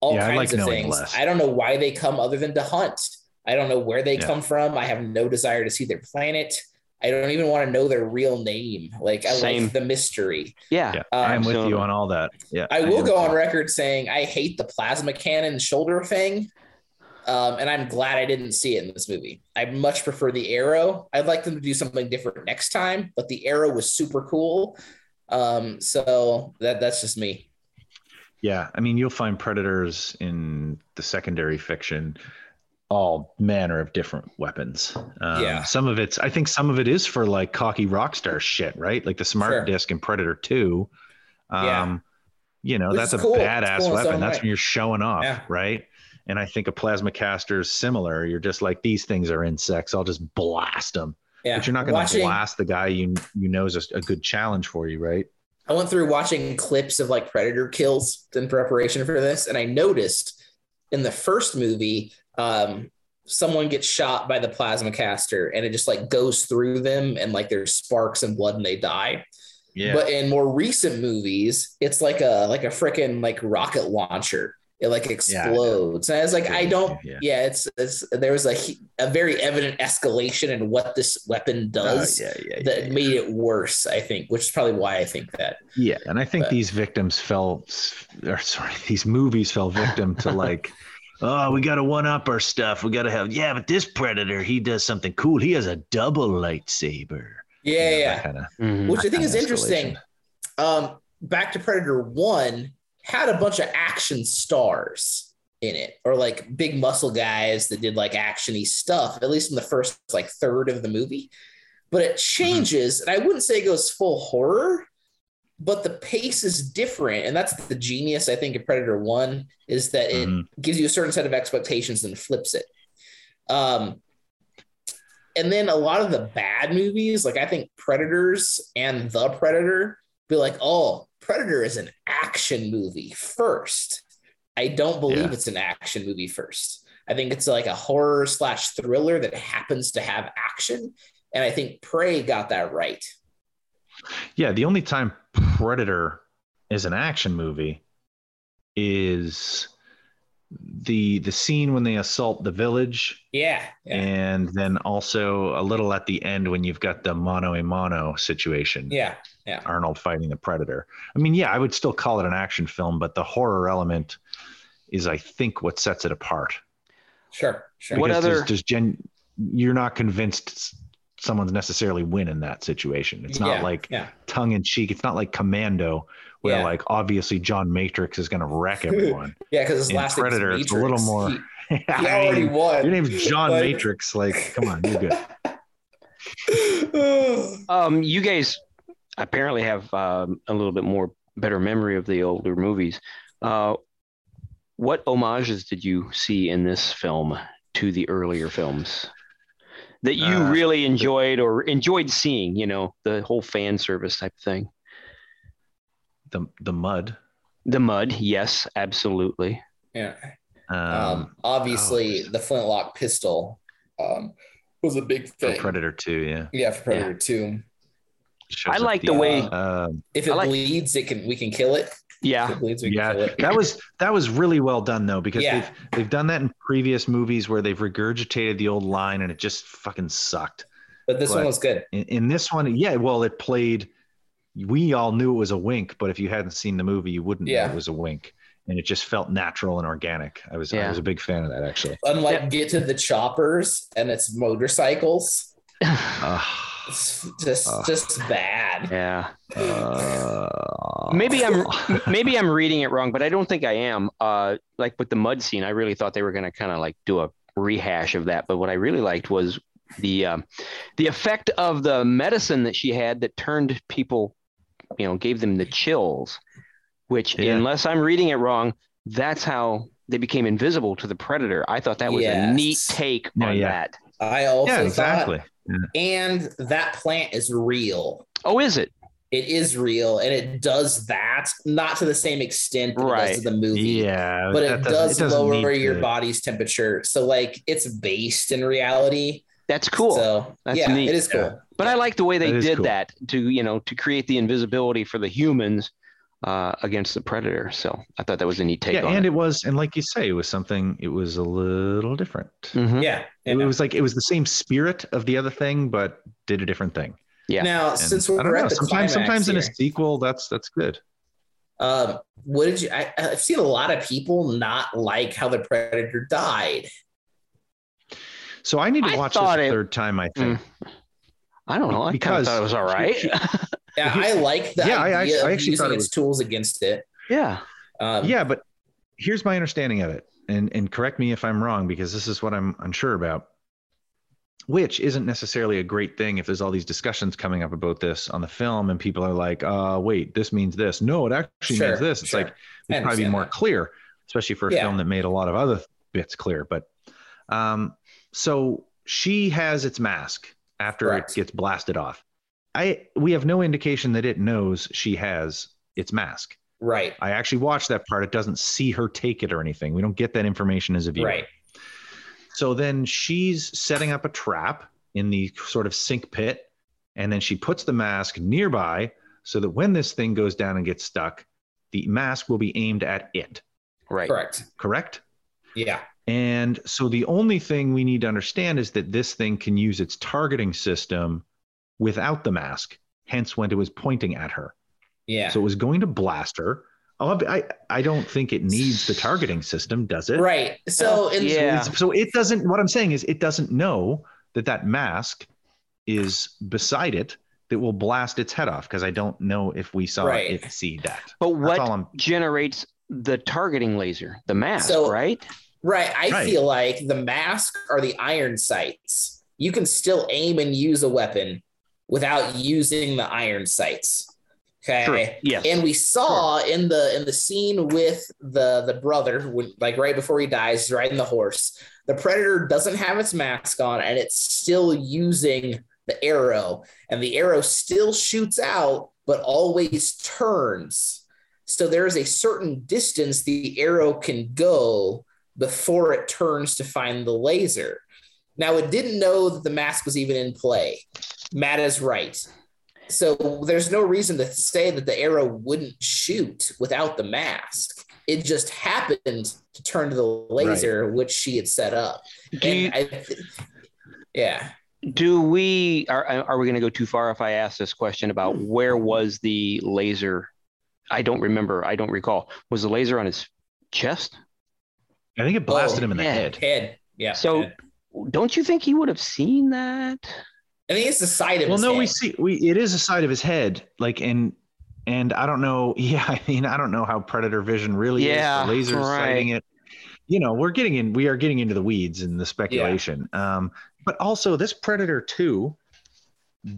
all kinds of things. Less. I don't know why they come other than to hunt. I don't know where they come from. I have no desire to see their planet. I don't even want to know their real name. Like, I like the mystery. Yeah. I'm with you on all that. Yeah. I will go on record saying I hate the plasma cannon shoulder thing. And I'm glad I didn't see it in this movie. I much prefer the arrow. I'd like them to do something different next time, but the arrow was super cool. So that's just me. Yeah. I mean, you'll find predators in the secondary fiction, all manner of different weapons. I think some of it is for like cocky rock star shit, right? Like the smart disc in Predator 2. Which that's a badass weapon. That's when you're showing off, right? And I think a plasma caster is similar. You're just like, these things are insects. I'll just blast them. Yeah. But you're not going to blast the guy you know is a good challenge for you, right? I went through watching clips of like Predator kills in preparation for this, and I noticed in the first movie, someone gets shot by the plasma caster and it just like goes through them and like there's sparks and blood and they die. Yeah. But in more recent movies, it's like a frickin' like rocket launcher It like explodes. Yeah, I was like, I don't. Yeah, it's there was a very evident escalation in what this weapon does that made it worse. I think, which is probably why I think that. Yeah, and I think these victims these movies fell victim to like, oh, we got to one up our stuff. We got to have but this predator, he does something cool. He has a double lightsaber. Yeah, which I think is interesting. Back to Predator 1. Had a bunch of action stars in it, or like big muscle guys that did like actiony stuff, at least in the first like third of the movie. But it changes, and I wouldn't say it goes full horror, but the pace is different. And that's the genius, I think, of Predator 1, is that it gives you a certain set of expectations and flips it. And then a lot of the bad movies, like I think Predators and The Predator, be like, oh, Predator is an action movie first. I don't believe it's an action movie first. I think it's like a horror / thriller that happens to have action. And I think Prey got that right. Yeah, the only time Predator is an action movie is the scene when they assault the village. Yeah. And then also a little at the end when you've got the mano-a-mano situation. Yeah. Arnold fighting the Predator. I mean, I would still call it an action film, but the horror element is, I think, what sets it apart. Sure. What other? You're not convinced someone's necessarily win in that situation. It's not like tongue in cheek. It's not like Commando, where like obviously John Matrix is going to wreck everyone. Because his last Predator, it's a little more. He already won. Your name's John Matrix. Like, come on, you're good. You guys apparently have a little bit more better memory of the older movies. What homages did you see in this film to the earlier films that you really enjoyed or enjoyed seeing, the whole fan service type thing? The mud. The mud. Yes, absolutely. Yeah. Obviously the flintlock pistol was a big thing. For Predator 2. Yeah. Yeah. For Predator 2. I like the way if it bleeds, we can kill it. Yeah, if it bleeds, we can kill it. That was really well done though, because they've done that in previous movies where they've regurgitated the old line and it just fucking sucked. But this one was good. In this one, it played. We all knew it was a wink, but if you hadn't seen the movie, you wouldn't know it was a wink, and it just felt natural and organic. I was a big fan of that actually. Unlike Get to the Choppers and its motorcycles. Just bad. Yeah. Maybe I'm reading it wrong, but I don't think I am. Like with the mud scene, I really thought they were going to kind of like do a rehash of that. But what I really liked was the effect of the medicine that she had that turned people, gave them the chills. Which, unless I'm reading it wrong, that's how they became invisible to the Predator. I thought that was a neat take on that. I also exactly. thought. Yeah. And that plant is real. Oh, is it? It is real, and it does that, not to the same extent as the movie. Yeah, but it does lower your body's temperature. So, like, it's based in reality. That's cool. So that's neat. It is cool. Yeah. But I like the way they did that to to create the invisibility for the humans against the Predator. So I thought that was a neat take. Yeah, and it was, and like you say, it was something. It was a little different. Mm-hmm. Yeah. And it was like, it was the same spirit of the other thing, but did a different thing. Yeah. Now, since we're at the climax sometimes here, in a sequel, that's good. What did you? I've seen a lot of people not like how the Predator died. So I need to watch this the third time, I think. I don't know. I kind of thought it was all right. Yeah, I like that. Yeah, I actually using thought it was tools against it. Yeah. But here's my understanding of it. And correct me if I'm wrong, because this is what I'm unsure about, which isn't necessarily a great thing if there's all these discussions coming up about this on the film and people are like, wait, this means this. No, it actually means this. It's like, we'd probably be more clear, especially for a film that made a lot of other bits clear. But so she has its mask after it gets blasted off. We have no indication that it knows she has its mask. Right. I actually watched that part. It doesn't see her take it or anything. We don't get that information as a viewer. Right. So then she's setting up a trap in the sort of sink pit, and then she puts the mask nearby so that when this thing goes down and gets stuck, the mask will be aimed at it. Right. Correct? Yeah. And so the only thing we need to understand is that this thing can use its targeting system without the mask, hence when it was pointing at her. Yeah. So it was going to blast her. I don't think it needs the targeting system, does it? Right. So, so it doesn't, what I'm saying is it doesn't know that that mask is beside it that will blast its head off, because I don't know if we saw it see that. But what generates the targeting laser? The mask, right? Right. I feel like the mask are the iron sights. You can still aim and use a weapon without using the iron sights. Okay. Sure. Yes. And we saw in the scene with the brother, when, like right before he dies, riding the horse, the predator doesn't have its mask on and it's still using the arrow, and the arrow still shoots out, but always turns. So there is a certain distance the arrow can go before it turns to find the laser. Now, it didn't know that the mask was even in play. Matt is right. So there's no reason to say that the arrow wouldn't shoot without the mask. It just happened to turn to the laser, which she had set up. Do we are we going to go too far if I ask this question about where was the laser? I don't remember. I don't recall. Was the laser on his chest? I think it blasted him in the head. Yeah. So don't you think he would have seen that? I think it's the side of his head. Well, no, it is the side of his head. Like, and I don't know. Yeah, I mean, I don't know how predator vision really is. The laser's sighting it. You know, we are getting into the weeds and the speculation. Yeah. But also this Predator 2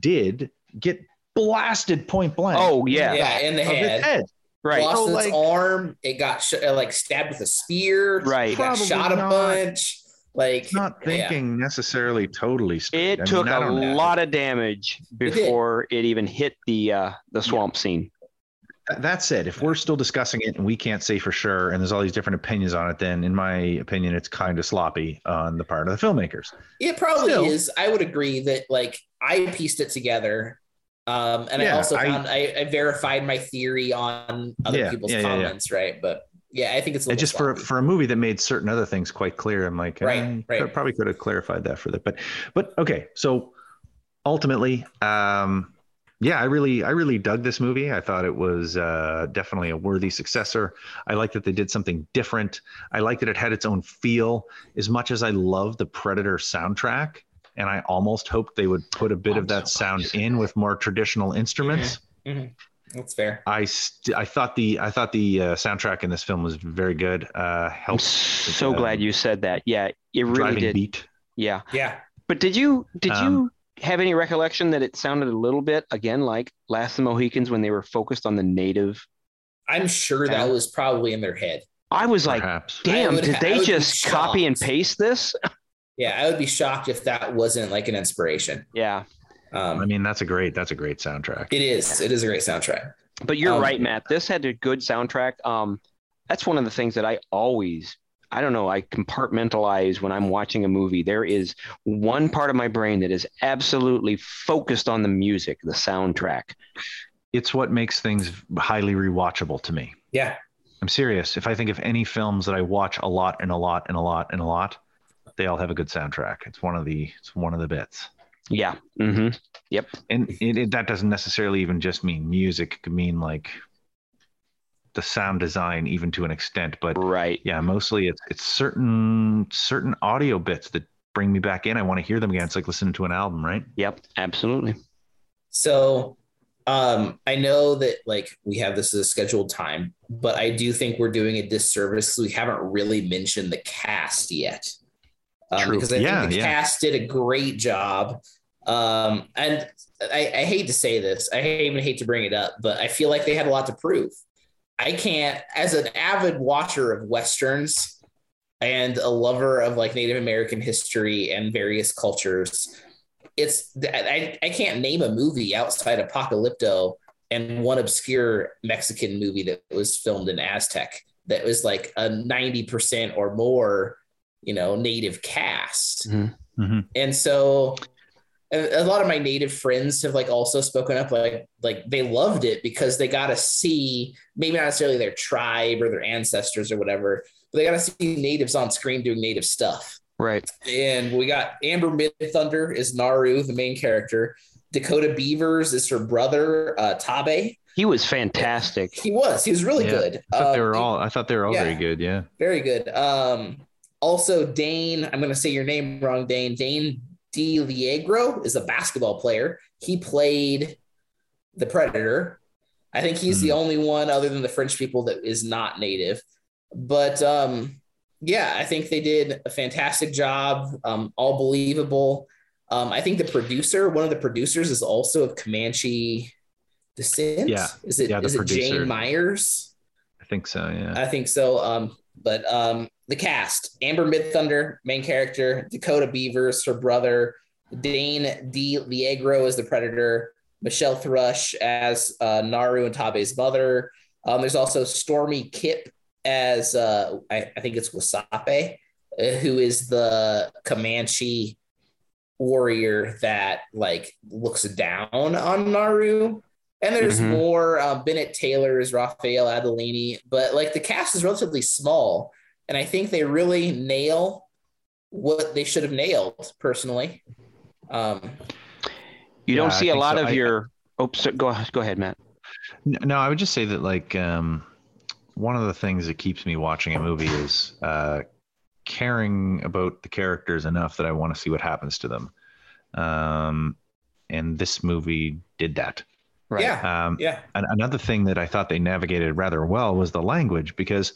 did get blasted point blank. Oh, yeah. Yeah, in the head. Right. Lost its arm. It got stabbed with a spear. Right. Got shot a bunch. Like, not thinking necessarily totally straight. It took a lot of damage before it even hit the swamp scene. That said, if we're still discussing it and we can't say for sure, and there's all these different opinions on it, then in my opinion, it's kind of sloppy on the part of the filmmakers. It probably is. I would agree that I pieced it together. I also found I verified my theory on other people's comments. Yeah. Right. But I think it's a little just sloppy. For a movie that made certain other things quite clear. I'm like, probably could have clarified that for that. But okay. So ultimately, yeah, I really dug this movie. I thought it was definitely a worthy successor. I liked that they did something different. I liked that it had its own feel. As much as I love the Predator soundtrack, and I almost hoped they would put a bit of that sound in with more traditional instruments. Mm-hmm. Mm-hmm. That's fair. I thought the soundtrack in this film was very good. I'm so glad you said that. Yeah, it really did. Beat. Yeah. Yeah. But did you have any recollection that it sounded a little bit again like Last of the Mohicans when they were focused on the native? I'm sure that was probably in their head. I was perhaps. Like, damn, did they just copy and paste this? Yeah, I would be shocked if that wasn't an inspiration. Yeah. I mean, that's a great soundtrack. It is a great soundtrack. But you're right, Matt. This had a good soundtrack. That's one of the things that I always, I don't know, I compartmentalize when I'm watching a movie. There is one part of my brain that is absolutely focused on the music, the soundtrack. It's what makes things highly rewatchable to me. Yeah. I'm serious. If I think of any films that I watch a lot and a lot and a lot and a lot, they all have a good soundtrack. It's one of the bits. Yeah. Mm-hmm. Yep. And that doesn't necessarily even just mean music. It could mean the sound design even to an extent, but mostly it's certain audio bits that bring me back in. I want to hear them again. It's like listening to an album, right? Yep, absolutely. So I know that we have this as a scheduled time, but I do think we're doing a disservice because we haven't really mentioned the cast yet. Because I think the cast did a great job. And I hate to say this, I even hate to bring it up, but I feel like they had a lot to prove. I can't, as an avid watcher of Westerns and a lover of Native American history and various cultures, I can't name a movie outside Apocalypto and one obscure Mexican movie that was filmed in Aztec that was a 90% or more, Native cast. Mm-hmm. Mm-hmm. And so a lot of my native friends have like also spoken up, like they loved it because they got to see, maybe not necessarily their tribe or their ancestors or whatever, but they got to see natives on screen doing native stuff. Right. And we got Amber Midthunder is Naru, the main character. Dakota Beavers is her brother, Tabe. He was fantastic. He was really good. I thought they were all very good. Yeah. Very good. Also Dane, I'm going to say your name wrong, Dane. Dane DiLiegro is a basketball player. He played the Predator. I think he's the only one other than the French people that is not native. But I think they did a fantastic job. All believable. I think one of the producers is also of Comanche descent. Yeah. Is it Jane Myers? I think so. Yeah. I think so. But the cast, Amber Midthunder, main character, Dakota Beavers, her brother, Dane DiLiegro as the Predator, Michelle Thrush as Naru and Tabe's mother. There's also Stormy Kip as I think it's Wasape, who is the Comanche warrior that like looks down on Naru, and there's more. Bennett Taylor's Raphael Adelini, but like the cast is relatively small, and I think they really nail what they should have nailed. Personally, you don't see a lot of your. Go ahead, Matt. No, I would just say that like one of the things that keeps me watching a movie is caring about the characters enough that I want to see what happens to them. And this movie did that. Right. Yeah. And another thing that I thought they navigated rather well was the language, because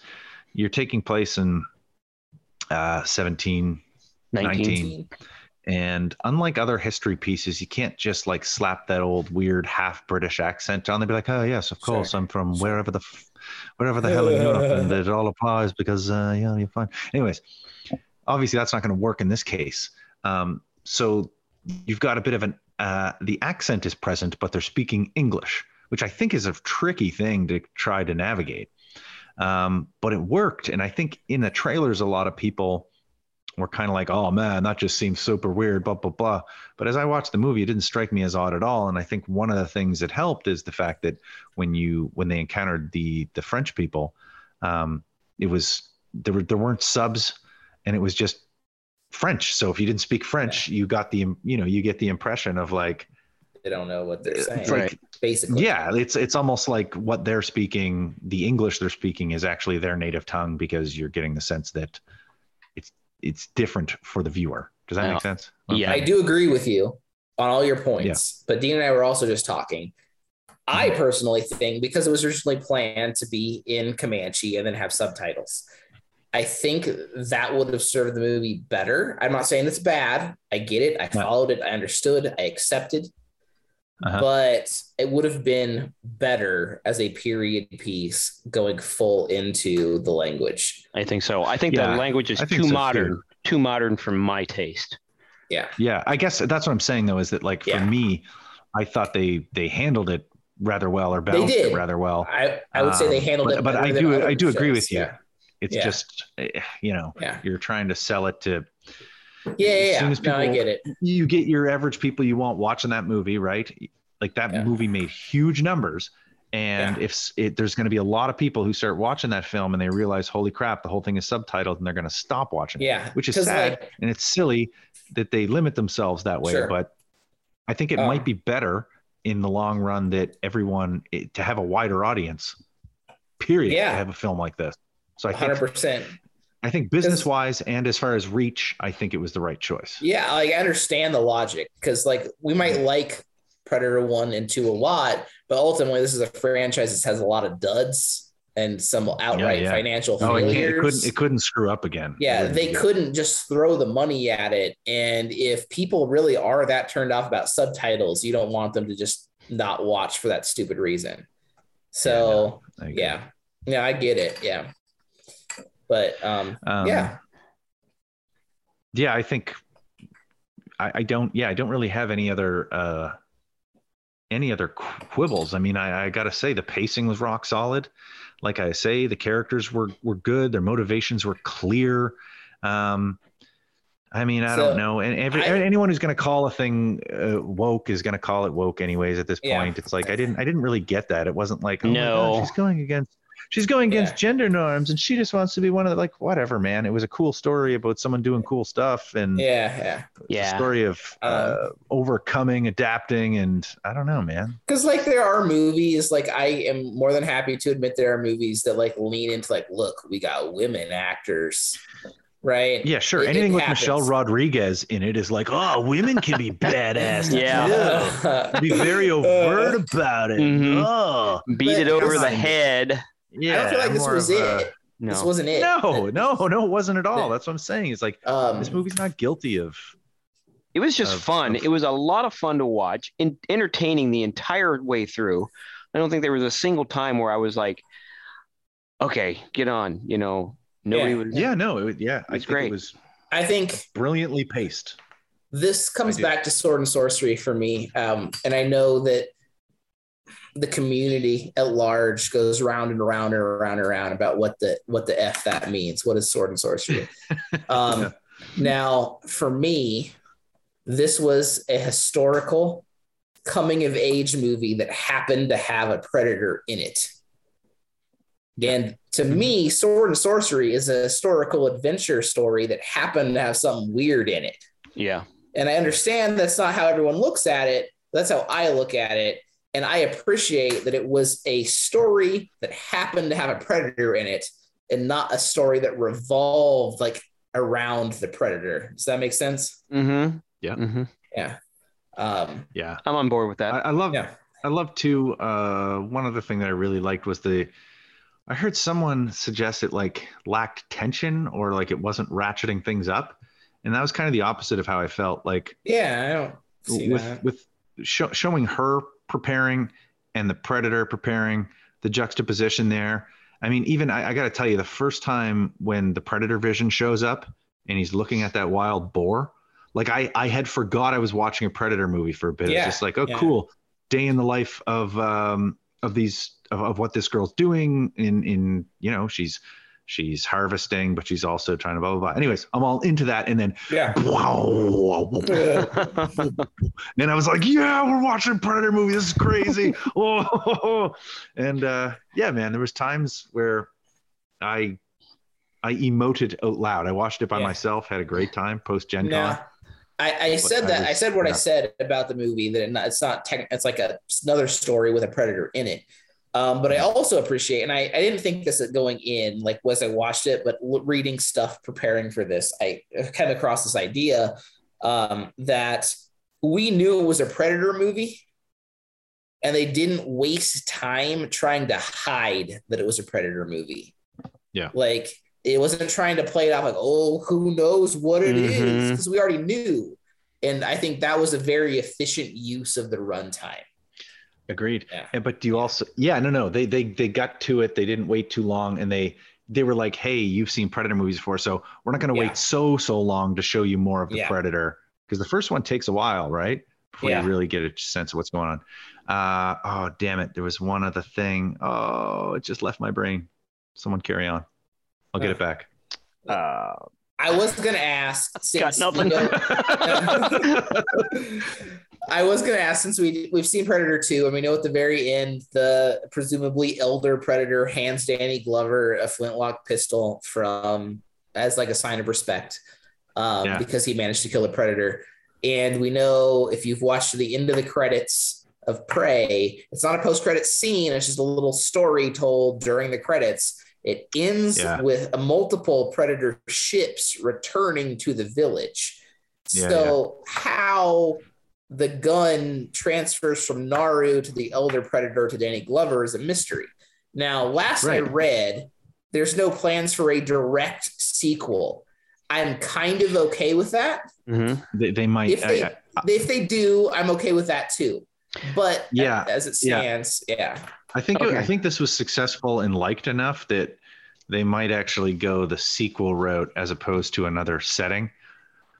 you're taking place in 19. And unlike other history pieces, you can't just like slap that old weird half British accent on. They'd be like, oh yes, of course, sure. I'm from wherever the hell in Europe, and it all applies because you're fine. Anyways, obviously that's not going to work in this case. So you've got a bit of an the accent is present, but they're speaking English, which I think is a tricky thing to try to navigate. But it worked, and I think in the trailers, a lot of people were kind of like, oh man, that just seems super weird, blah blah blah. But as I watched the movie, it didn't strike me as odd at all. And I think one of the things that helped is the fact that when they encountered the French people, it was there weren't subs, and it was just French. So if you didn't speak French, you got you get the impression of like they don't know what they're saying. Like, basically, yeah, it's almost like what they're speaking, the English they're speaking is actually their native tongue, because you're getting the sense that it's different for the viewer. Does that make sense? Okay. Yeah, I do agree with you on all your points, but Dean and I were also just talking. I personally think, because it was originally planned to be in Comanche and then have subtitles, I think that would have served the movie better. I'm not saying it's bad. I get it. I followed it. I understood. I accepted. But it would have been better as a period piece going full into the language. I think so. I think the language is too modern for my taste. Yeah. Yeah. I guess that's what I'm saying, though, is that like for me, I thought they handled it rather well, or balanced it rather well. I would say they handled it better. But I do agree with you. Yeah. It's just, you're trying to sell it to. As people, I get it. You get your average people you want watching that movie, right? Like that movie made huge numbers, and if there's going to be a lot of people who start watching that film and they realize, holy crap, the whole thing is subtitled, and they're going to stop watching. Yeah, which is sad, like, and it's silly that they limit themselves that way. Sure. But I think it might be better in the long run that everyone to have a wider audience. Period. Yeah. To have a film like this. So I 100%. I think business-wise and as far as reach, I think it was the right choice. Yeah, I understand the logic, because like we might like Predator 1 and 2 a lot, but ultimately this is a franchise that has a lot of duds and some outright financial failures. It couldn't screw up again. Yeah, they couldn't just throw the money at it. And if people really are that turned off about subtitles, you don't want them to just not watch for that stupid reason. So, I get it, But I think I don't really have any other quibbles. I mean, I got to say the pacing was rock solid. Like I say, the characters were good. Their motivations were clear. I mean, I don't know. And anyone who's going to call a thing woke is going to call it woke anyways at this point. It's like, I didn't really get that. It wasn't like, oh no, God, she's going against gender norms and she just wants to be one of the, like, whatever, man. It was a cool story about someone doing cool stuff. And a story of overcoming, adapting. And I don't know, man. Cause like there are movies, like I am more than happy to admit there are movies that like lean into like, look, we got women actors. Right. Yeah, sure. Anything with Michelle Rodriguez in it is like, oh, women can be badass. Be very overt about it. Mm-hmm. Oh, beat it over the head. Yeah, I don't feel like this was it. No. This wasn't it. No, it wasn't at all. That's what I'm saying. It's like this movie's not guilty of. It was just fun. It was a lot of fun to watch, entertaining the entire way through. I don't think there was a single time where I was like, "Okay, get on," you know. Nobody would. Yeah, no, it, yeah, it was great. It was, I think, brilliantly paced. This comes back to Sword and Sorcery for me, and I know that the community at large goes round and round and around and around about what the F that means. What is Sword and Sorcery? Now, for me, this was a historical coming of age movie that happened to have a predator in it. And to me, Sword and Sorcery is a historical adventure story that happened to have something weird in it. Yeah. And I understand that's not how everyone looks at it. That's how I look at it. And I appreciate that it was a story that happened to have a predator in it and not a story that revolved like around the predator. Does that make sense? Mm-hmm. Yeah. Mm-hmm. Yeah. Yeah. I'm on board with that. I love too. One other thing that I really liked was I heard someone suggest it like lacked tension or like it wasn't ratcheting things up. And that was kind of the opposite of how I felt. Like, I don't see that. With showing her preparing and the predator preparing, the juxtaposition there. I mean, even I got to tell you, the first time when the predator vision shows up and he's looking at that wild boar, like I had forgot I was watching a predator movie for a bit. It's just like, cool. Day in the life of these, of what this girl's doing in, you know, she's harvesting, but she's also trying to blah, blah, blah. Anyways, I'm all into that. And then, and I was like, we're watching a predator movie. This is crazy. And man, there was times where I emoted out loud. I watched it by myself, had a great time post Gen Con. I said about the movie that it's like another story with a predator in it. But I also appreciate, and I didn't think this going in, like as I watched it, but reading stuff, preparing for this, I came across this idea that we knew it was a predator movie and they didn't waste time trying to hide that it was a predator movie. Yeah. Like it wasn't trying to play it off like, oh, who knows what it is? Because we already knew. And I think that was a very efficient use of the runtime. Agreed. Yeah. But do you also they got to it, they didn't wait too long, and they were like, hey, you've seen predator movies before, so we're not going to wait so long to show you more of the predator, because the first one takes a while, right, before you really get a sense of what's going on. There was one other thing. It just left my brain. Someone carry on. I'll get it back. I was going to ask, since we've seen Predator 2 and we know at the very end, the presumably elder Predator hands Danny Glover a flintlock pistol as like a sign of respect because he managed to kill a Predator. And we know, if you've watched the end of the credits of Prey, it's not a post-credit scene. It's just a little story told during the credits. It ends with multiple Predator ships returning to the village. How the gun transfers from Naru to the elder Predator to Danny Glover is a mystery. Now, last I read, there's no plans for a direct sequel. I'm kind of okay with that. Mm-hmm. They might. If they do, I'm okay with that too. But as it stands, I think I think this was successful and liked enough that they might actually go the sequel route as opposed to another setting.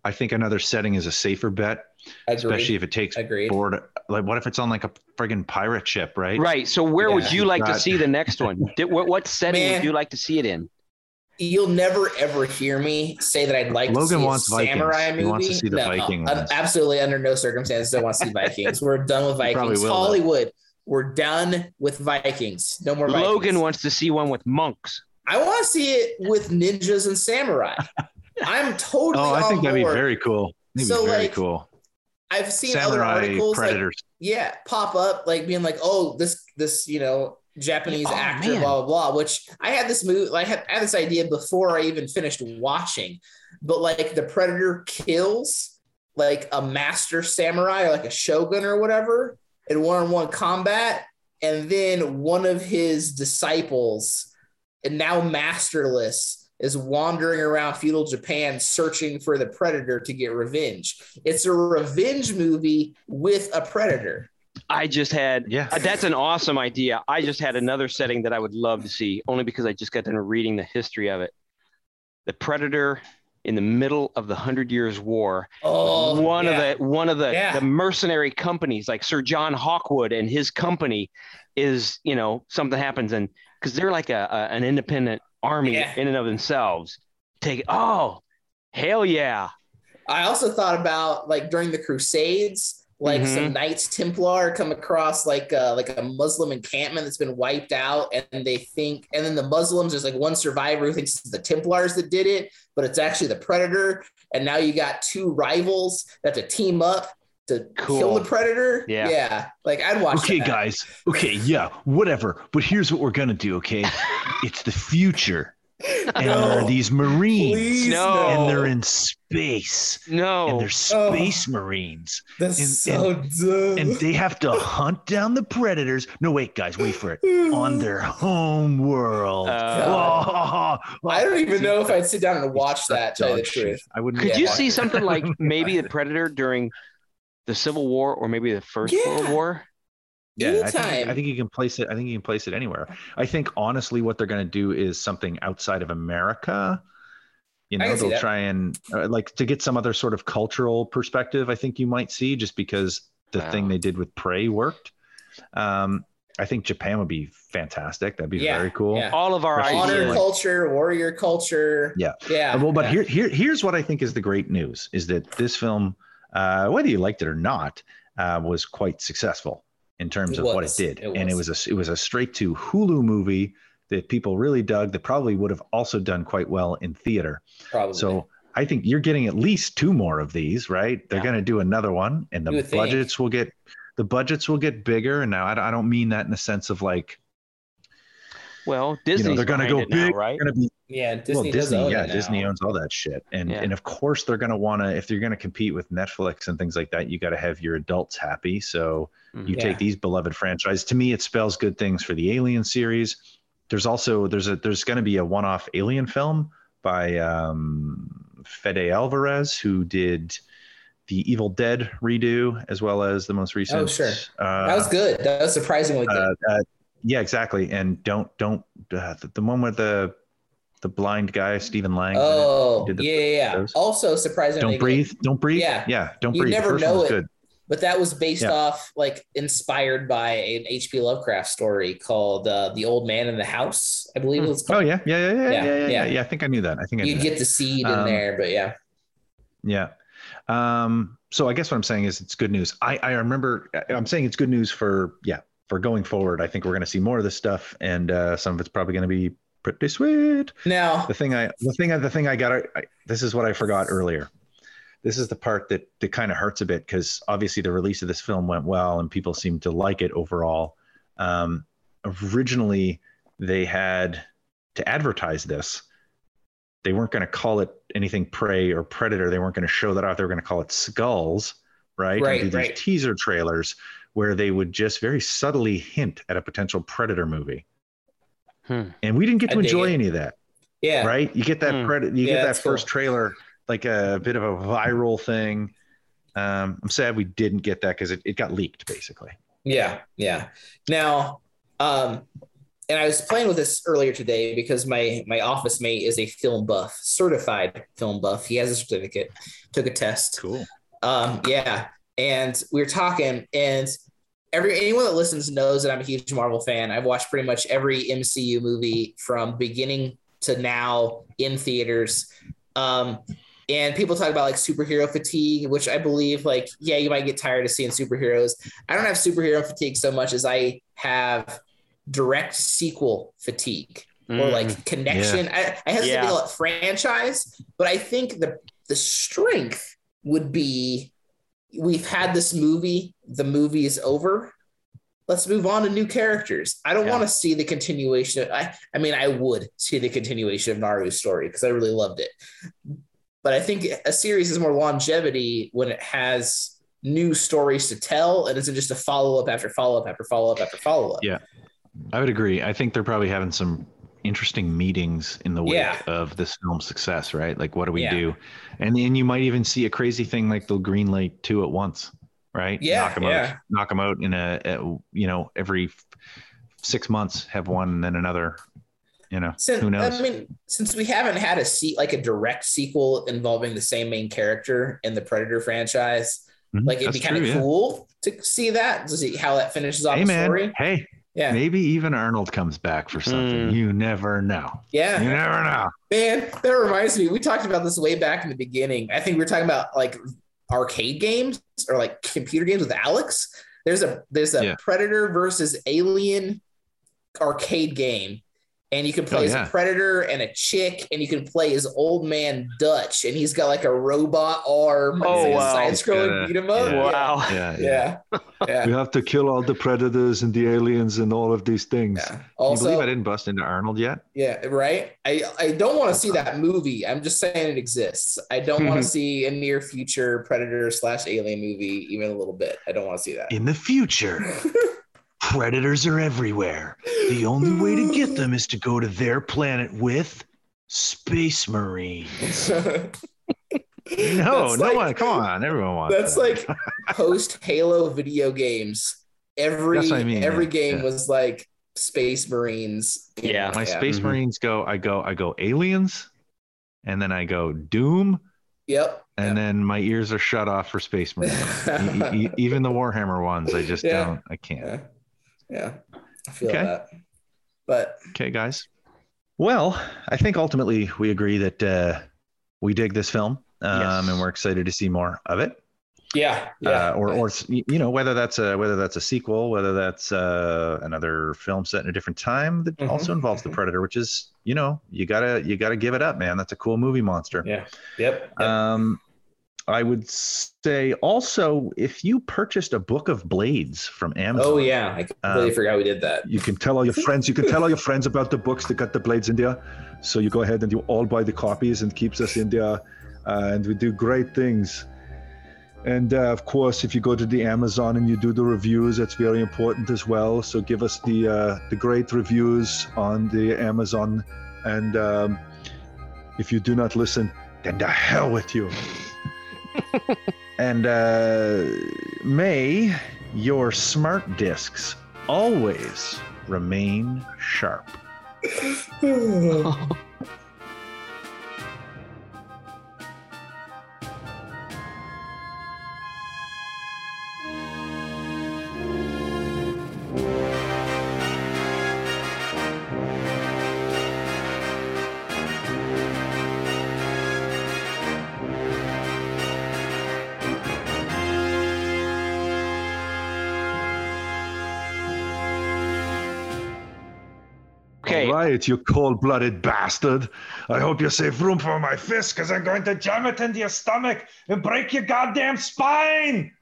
I think another setting is a safer bet. Agreed. Especially if it takes board. Like, what if it's on like a friggin' pirate ship, right? Right. So where would you like to see the next one? What setting would you like to see it in? You'll never ever hear me say that I'd like Logan to see wants a samurai Vikings. Movie. He wants to see the Viking ones. Absolutely, under no circumstances, I want to see Vikings. We're done with Vikings. Hollywood, we're done with Vikings. No more Vikings. Logan wants to see one with monks. I want to see it with ninjas and samurai. I'm totally. Oh, I think that'd be very cool. That'd be very cool. I've seen samurai other articles, predators, pop up, being like, "Oh, this, Japanese actor, man. Blah blah blah." Which I had this movie, I had this idea before I even finished watching, but the predator kills a master samurai, or a shogun or whatever, in one-on-one combat, and then one of his disciples, and now masterless, is wandering around feudal Japan searching for the predator to get revenge. It's a revenge movie with a predator. That's an awesome idea. I just had another setting that I would love to see, only because I just got done reading the history of it. The predator in the middle of the 100 Years' War. Oh, one of the mercenary companies, like Sir John Hawkwood and his company, is something happens, and because they're like an independent army in and of themselves. Hell yeah. I also thought about during the Crusades, some Knights Templar come across a Muslim encampment that's been wiped out, and they think, and then the Muslims, there's one survivor who thinks it's the Templars that did it, but it's actually the predator, and now you got two rivals that have to team up to kill the predator. Yeah. I'd watch that. Okay, guys. Okay, yeah, whatever. But here's what we're gonna do, okay? It's the future. And there are these Marines. And they're in space. And they're space Marines. That's dumb. And they have to hunt down the predators. No, wait, guys, wait for it. On their home world. I don't even know if I'd sit down and watch that, to tell you the truth. I wouldn't. Could you see something like maybe the predator during the Civil War, or maybe the first World War? Yeah, I think you can place it. I think you can place it anywhere. I think honestly, what they're going to do is something outside of America. They'll try and to get some other sort of cultural perspective. I think you might see, just because the thing they did with Prey worked. I think Japan would be fantastic. That'd be very cool. Yeah. All of our honor culture, warrior culture. Yeah. Well, but here's what I think is the great news: is that this film, whether you liked it or not, was quite successful in terms of what it did. It was a straight to Hulu movie that people really dug, that probably would have also done quite well in theater. Probably. So I think you're getting at least two more of these, right? They're going to do another one, and the budgets will get bigger. And now I don't mean that in the sense of Disney's they're going to go big, now, right? Disney owns all that shit. And of course they're going to want to, if you're going to compete with Netflix and things like that, you got to have your adults happy. So you take these beloved franchises. To me, it spells good things for the Alien series. There's also, there's going to be a one-off Alien film by Fede Alvarez, who did the Evil Dead redo, as well as the most recent. Oh, sure. That was good. That was surprisingly good. Yeah, exactly. And don't the one with the blind guy, Stephen Lang. Oh, yeah. Also surprisingly, Don't breathe. Yeah. Don't breathe. You never know it. Good. But that was based off, inspired by an H.P. Lovecraft story called "The Old Man in the House," I believe it was called. Oh yeah. I think I knew that. You get the seed in there, but yeah. Yeah. So I guess what I'm saying is it's good news. I remember I'm saying it's good news for going forward. I think we're going to see more of this stuff, and some of it's probably going to be pretty sweet. Now, this is what I forgot earlier. This is the part that kind of hurts a bit, because obviously the release of this film went well and people seemed to like it overall. Originally, they had to advertise this. They weren't going to call it anything Prey or Predator. They weren't going to show that off. They were going to call it Skulls, right? Right, and do these teaser trailers where they would just very subtly hint at a potential Predator movie. And we didn't get to enjoy any of that. Yeah. Right? You get that that first trailer, like a bit of a viral thing. I'm sad we didn't get that, because it got leaked, basically. Yeah, yeah. Now, and I was playing with this earlier today, because my office mate is a film buff, certified film buff. He has a certificate, took a test. Cool. Yeah. And we were talking, and anyone that listens knows that I'm a huge Marvel fan. I've watched pretty much every MCU movie from beginning to now in theaters. And people talk about like superhero fatigue, which I believe like, yeah, you might get tired of seeing superheroes. I don't have superhero fatigue so much as I have direct sequel fatigue or like connection. Yeah. I hesitate to call it franchise, but I think the strength would be, we've had this movie, the movie is over. Let's move on to new characters. I don't want to see the continuation. I mean, I would see the continuation of Naru's story because I really loved it. But I think a series has more longevity when it has new stories to tell and isn't just a follow-up after follow-up after follow-up after follow-up. Yeah, I would agree. I think they're probably having some interesting meetings in the wake of this film's success, right? Like, what do we do? And then you might even see a crazy thing like they'll greenlight two at once, right? Yeah, knock them out in a you know, every 6 months have one and then another. You know, who knows? I mean, since we haven't had a direct sequel involving the same main character in the Predator franchise, like it'd be kind of cool to see that, to see how that finishes off the story. Hey, maybe even Arnold comes back for something. You never know. Yeah, you never know. Man, that reminds me. We talked about this way back in the beginning. I think we were talking about like arcade games or like computer games with Alex. There's a Predator versus Alien arcade game. And you can play as a predator and a chick, and you can play as old man Dutch, and he's got like a robot arm. Oh, like wow. Side-scrolling beat 'em up. Wow. Yeah. We have to kill all the predators and the aliens and all of these things. Yeah. Also, can you believe I didn't bust into Arnold yet? Yeah, right? I don't want to see that movie. I'm just saying it exists. I don't want to see a near future Predator/Alien movie even a little bit. I don't want to see that. In the future. Predators are everywhere. The only way to get them is to go to their planet with Space Marines. No one. Come on, everyone wants. That's that. Like post Halo video games. Every game was like Space Marines. Yeah, my Space Marines go. I go aliens, and then I go Doom. Yep. And then my ears are shut off for Space Marines. Even the Warhammer ones, I just don't. I can't. Yeah. Yeah, I feel that. But okay, guys. Well, I think ultimately we agree that we dig this film, and we're excited to see more of it. Or you know, whether that's a sequel, whether that's another film set in a different time that also involves the Predator, which is, you know, you gotta give it up, man. That's a cool movie monster. Yeah. Yep. I would say also, if you purchased a book of blades from Amazon. Oh yeah, I completely forgot we did that. You can tell all your friends. You can tell all your friends about the books that got the blades in there. So you go ahead and you all buy the copies and keeps us in there, and we do great things. And of course, if you go to the Amazon and you do the reviews, that's very important as well. So give us the great reviews on the Amazon. And if you do not listen, then the hell with you. And may your smart discs always remain sharp. Oh. Right, you cold-blooded bastard. I hope you save room for my fist, because I'm going to jam it into your stomach and break your goddamn spine.